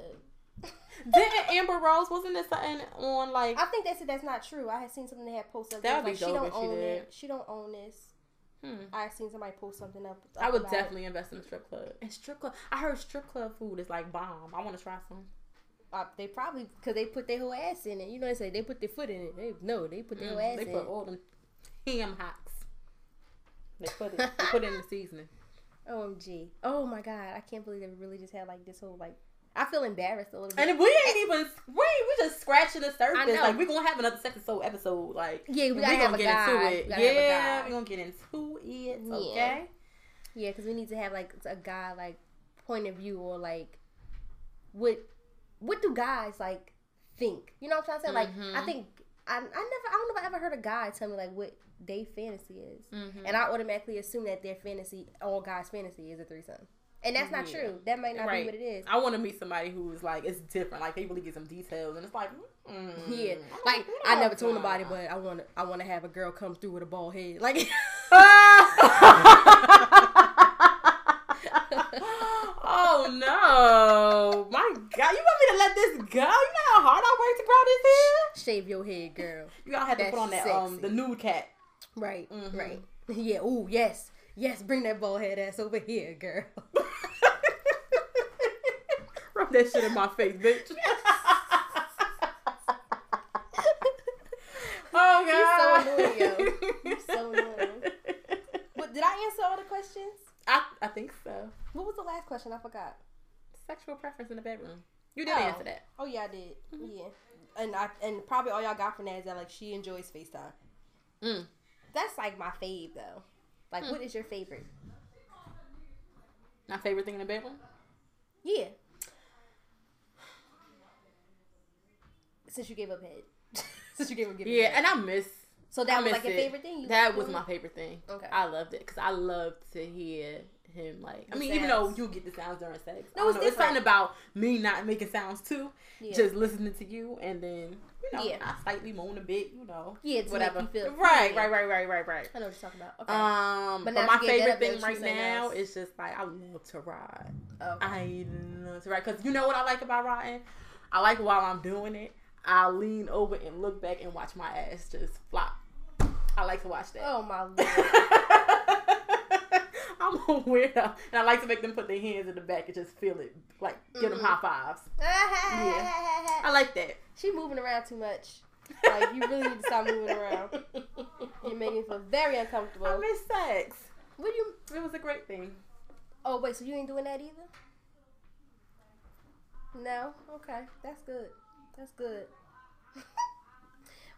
Didn't Amber Rose, wasn't there something on like... I think they said that's not true. I had seen something they had posted. That would like, be dope if she own did. It. She don't own this. Hmm. I had seen somebody post something up. up I would definitely it. invest in a strip club. And strip club... I heard strip club food is like bomb. I want to try some. Uh, they probably... Because they put their whole ass in it. You know they say they put their foot in it. They, no, they put their mm, whole ass in it. They put all them ham hocks. They put it, they put it in the seasoning. O M G. Oh my God. I can't believe they really just had like this whole like... I feel embarrassed a little bit. And we ain't even, we, we just scratching the surface. I know. Like, we're going to have another second soul episode. Like, yeah, we, we gotta have a get guy. into it. We yeah, we're going to get into it. Yeah. Okay? Yeah, because we need to have, like, a guy, like, point of view or, like, what, what do guys, like, think? You know what I'm trying to say? Mm-hmm. Like, I think, I, I never, I don't know if I ever heard a guy tell me, like, what their fantasy is. Mm-hmm. And I automatically assume that their fantasy, all guys' fantasy is a threesome. And that's not yeah. true. That might not right. be what it is. I want to meet somebody who's like, it's different. Like, they really get some details. And it's like, mm, yeah. Like, I, I never told nobody, but I want to I want to have a girl come through with a bald head. Like, oh, no. My God. You want me to let this go? You know how hard I work to grow this hair? Shave your head, girl. You all have to put on that, sexy. um, the nude cat. Right. Mm-hmm. Right. Yeah. Ooh, yes. Yes, bring that bald head ass over here, girl. Rub that shit in my face, bitch. Oh, God. You're so annoying, yo. You're so annoying. But did I answer all the questions? I, I think so. What was the last question? I forgot. Sexual preference in the bedroom. You did oh. answer that. Oh, yeah, I did. Mm-hmm. Yeah. And I and probably all y'all got from that is that, like, she enjoys FaceTime. Mm. That's, like, my fave, though. Like, hmm. what is your favorite? My favorite thing in the bedroom? Yeah. Since you gave up head. Since you gave up giving Yeah, head. And I miss So that I was, like, your favorite thing? You that was doing? my favorite thing. Okay. I loved it. Because I love to hear him, like... The I mean, sounds. Even though you get the sounds during sex. No, it's, know, it's something about me not making sounds, too. Yeah. Just listening to you, and then, you know, yeah. I slightly moan a bit, you know. Yeah, to whatever. Make you feel... Right, right, right, right, right, right. I know what you're talking about. Okay. Um, but, but my favorite thing right now else. is just, like, I love to ride. Okay. I love to ride. Because you know what I like about riding? I like while I'm doing it. I lean over and look back and watch my ass just flop. I like to watch that. Oh, my Lord. I'm a weirdo. And I like to make them put their hands in the back and just feel it. Like, give mm-hmm. them high fives. Yeah. I like that. She moving around too much. Like, you really need to stop moving around. You're making me feel very uncomfortable. I miss sex. What do you... It was a great thing. Oh, wait. So you ain't doing that either? No? Okay. That's good. That's good.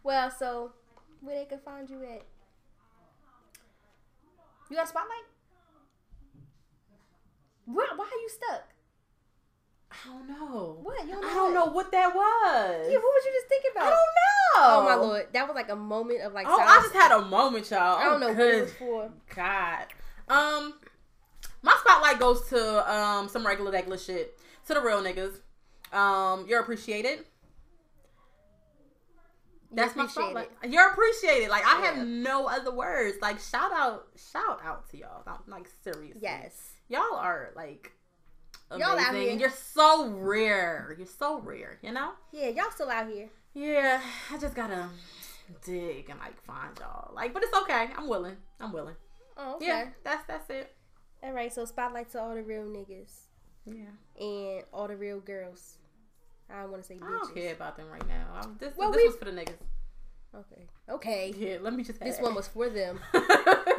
Well, so where they can find you at? You got a spotlight? Why, why are you stuck? I don't know. What? You don't know I don't what? know what that was. Yeah, what was you just thinking about? I don't know. Oh, my Lord. That was like a moment of like... Oh, silence. I just had a moment, y'all. I don't know what it was for. God. Um, my spotlight goes to um some regular regular shit. To the real niggas. Um, you're appreciated. That's my spotlight. You're appreciated. Like, I yeah. have no other words. Like, shout out, shout out to y'all. I'm like, seriously. Yes. Y'all are like... amazing. Y'all out here. You're so rare. You're so rare, you know? Yeah, y'all still out here. Yeah, I just gotta dig and like find y'all. Like, but it's okay. I'm willing. I'm willing. Oh, okay. Yeah, that's that's it. All right, so spotlight to all the real niggas. Yeah. And all the real girls. I don't want to say bitches. I don't care about them right now. I'm, this well, this was for the niggas. Okay. Okay. Yeah, let me just have This it. one was for them.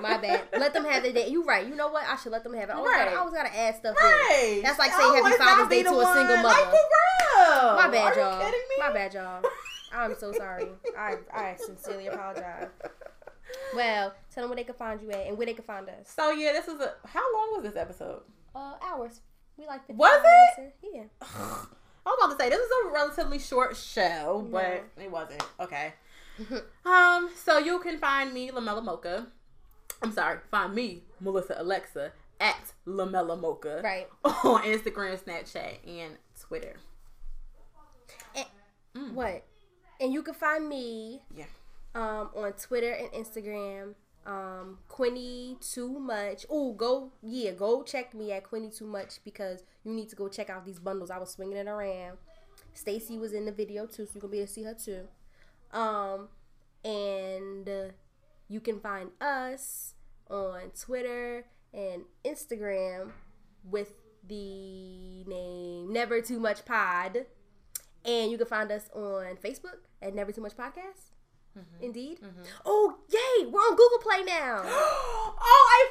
My bad. Let them have their day. You right. You know what? I should let them have it. I always, right. gotta, I always gotta add stuff right. in. That's like saying happy Father's Day to one. a single mother. Like, for real. My bad, Are y'all. You kidding me? My bad, y'all. I'm so sorry. I I sincerely apologize. Well, tell them where they can find you at and where they can find us. So, yeah, this was a... How long was this episode? Uh, hours. We like... Was it? Yeah. I was about to say, this is a relatively short show, but no. it wasn't. Okay. um, so you can find me, Lamella Mocha. I'm sorry, find me, Melissa Alexa, at Lamella Mocha. Right. On Instagram, Snapchat, and Twitter. And, mm. What? And you can find me yeah. um, on Twitter and Instagram, um, Quinny Too Much. Oh, go, yeah, go check me at Quinny Too Much because you need to go check out these bundles. I was swinging it around. Stacy was in the video too, so you're going to be able to see her too. Um, and uh, you can find us on Twitter and Instagram with the name Never Too Much Pod. And you can find us on Facebook at Never Too Much Podcast. Mm-hmm. Indeed. Mm-hmm. Oh, yay. We're on Google Play now. Oh, I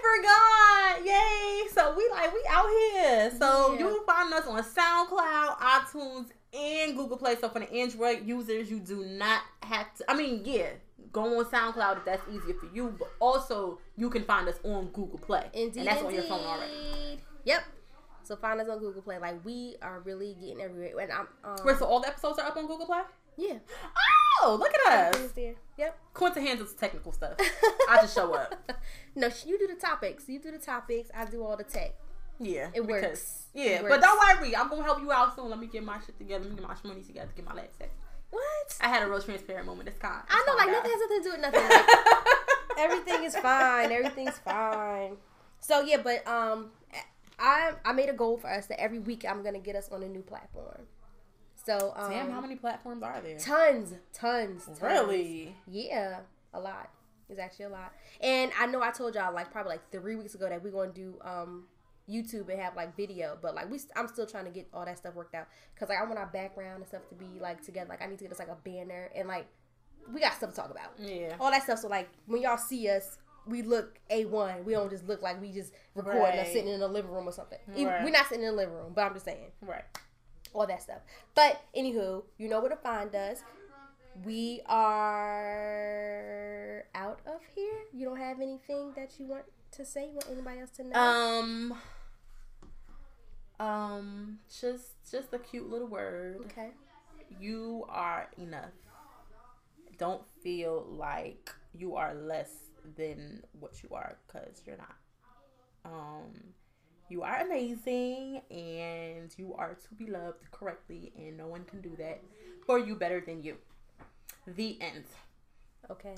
forgot. Yay. So we like, we out here. So yeah. you will find us on SoundCloud, iTunes, and Google Play. So for the Android users, you do not have to, I mean, yeah, go on SoundCloud if that's easier for you, but also you can find us on Google Play. Indeed, and that's indeed. on your phone already. Yep. So find us on Google Play. Like, we are really getting everywhere. And I'm, um, Wait, so all the episodes are up on Google Play? Yeah. Oh, look at us. Yep. Quinta handles technical stuff. I just show up. No, you do the topics. You do the topics. I do all the tech. Yeah, it because, works. Yeah, it works. But don't worry, I'm gonna help you out soon. Let me get my shit together. Let me get my money together to get my last set. What? I had a real transparent moment. It's kind. I know, like nothing has nothing to do with nothing. Like, everything is fine. Everything's fine. So yeah, but um, I I made a goal for us that every week I'm gonna get us on a new platform. So um, damn, how many platforms are there? Tons, tons, tons. Really? Yeah, a lot. It's actually a lot. And I know I told y'all like probably like three weeks ago that we're gonna do um. YouTube and have like video, but like we st- I'm still trying to get all that stuff worked out because like I want our background and stuff to be like together. Like I need to get us like a banner and like we got stuff to talk about. Yeah, all that stuff. So like when y'all see us, we look A one. We don't just look like we just recording right. us sitting in the living room or something. Right. We're not sitting in the living room, but I'm just saying. Right. All that stuff. But anywho, you know where to find us. We are out of here. You don't have anything that you want to say? You want anybody else to know? Um, um, just just a cute little word. Okay. You are enough. Don't feel like you are less than what you are, because you're not. Um, you are amazing, and you are to be loved correctly, and no one can do that for you better than you. The end. Okay.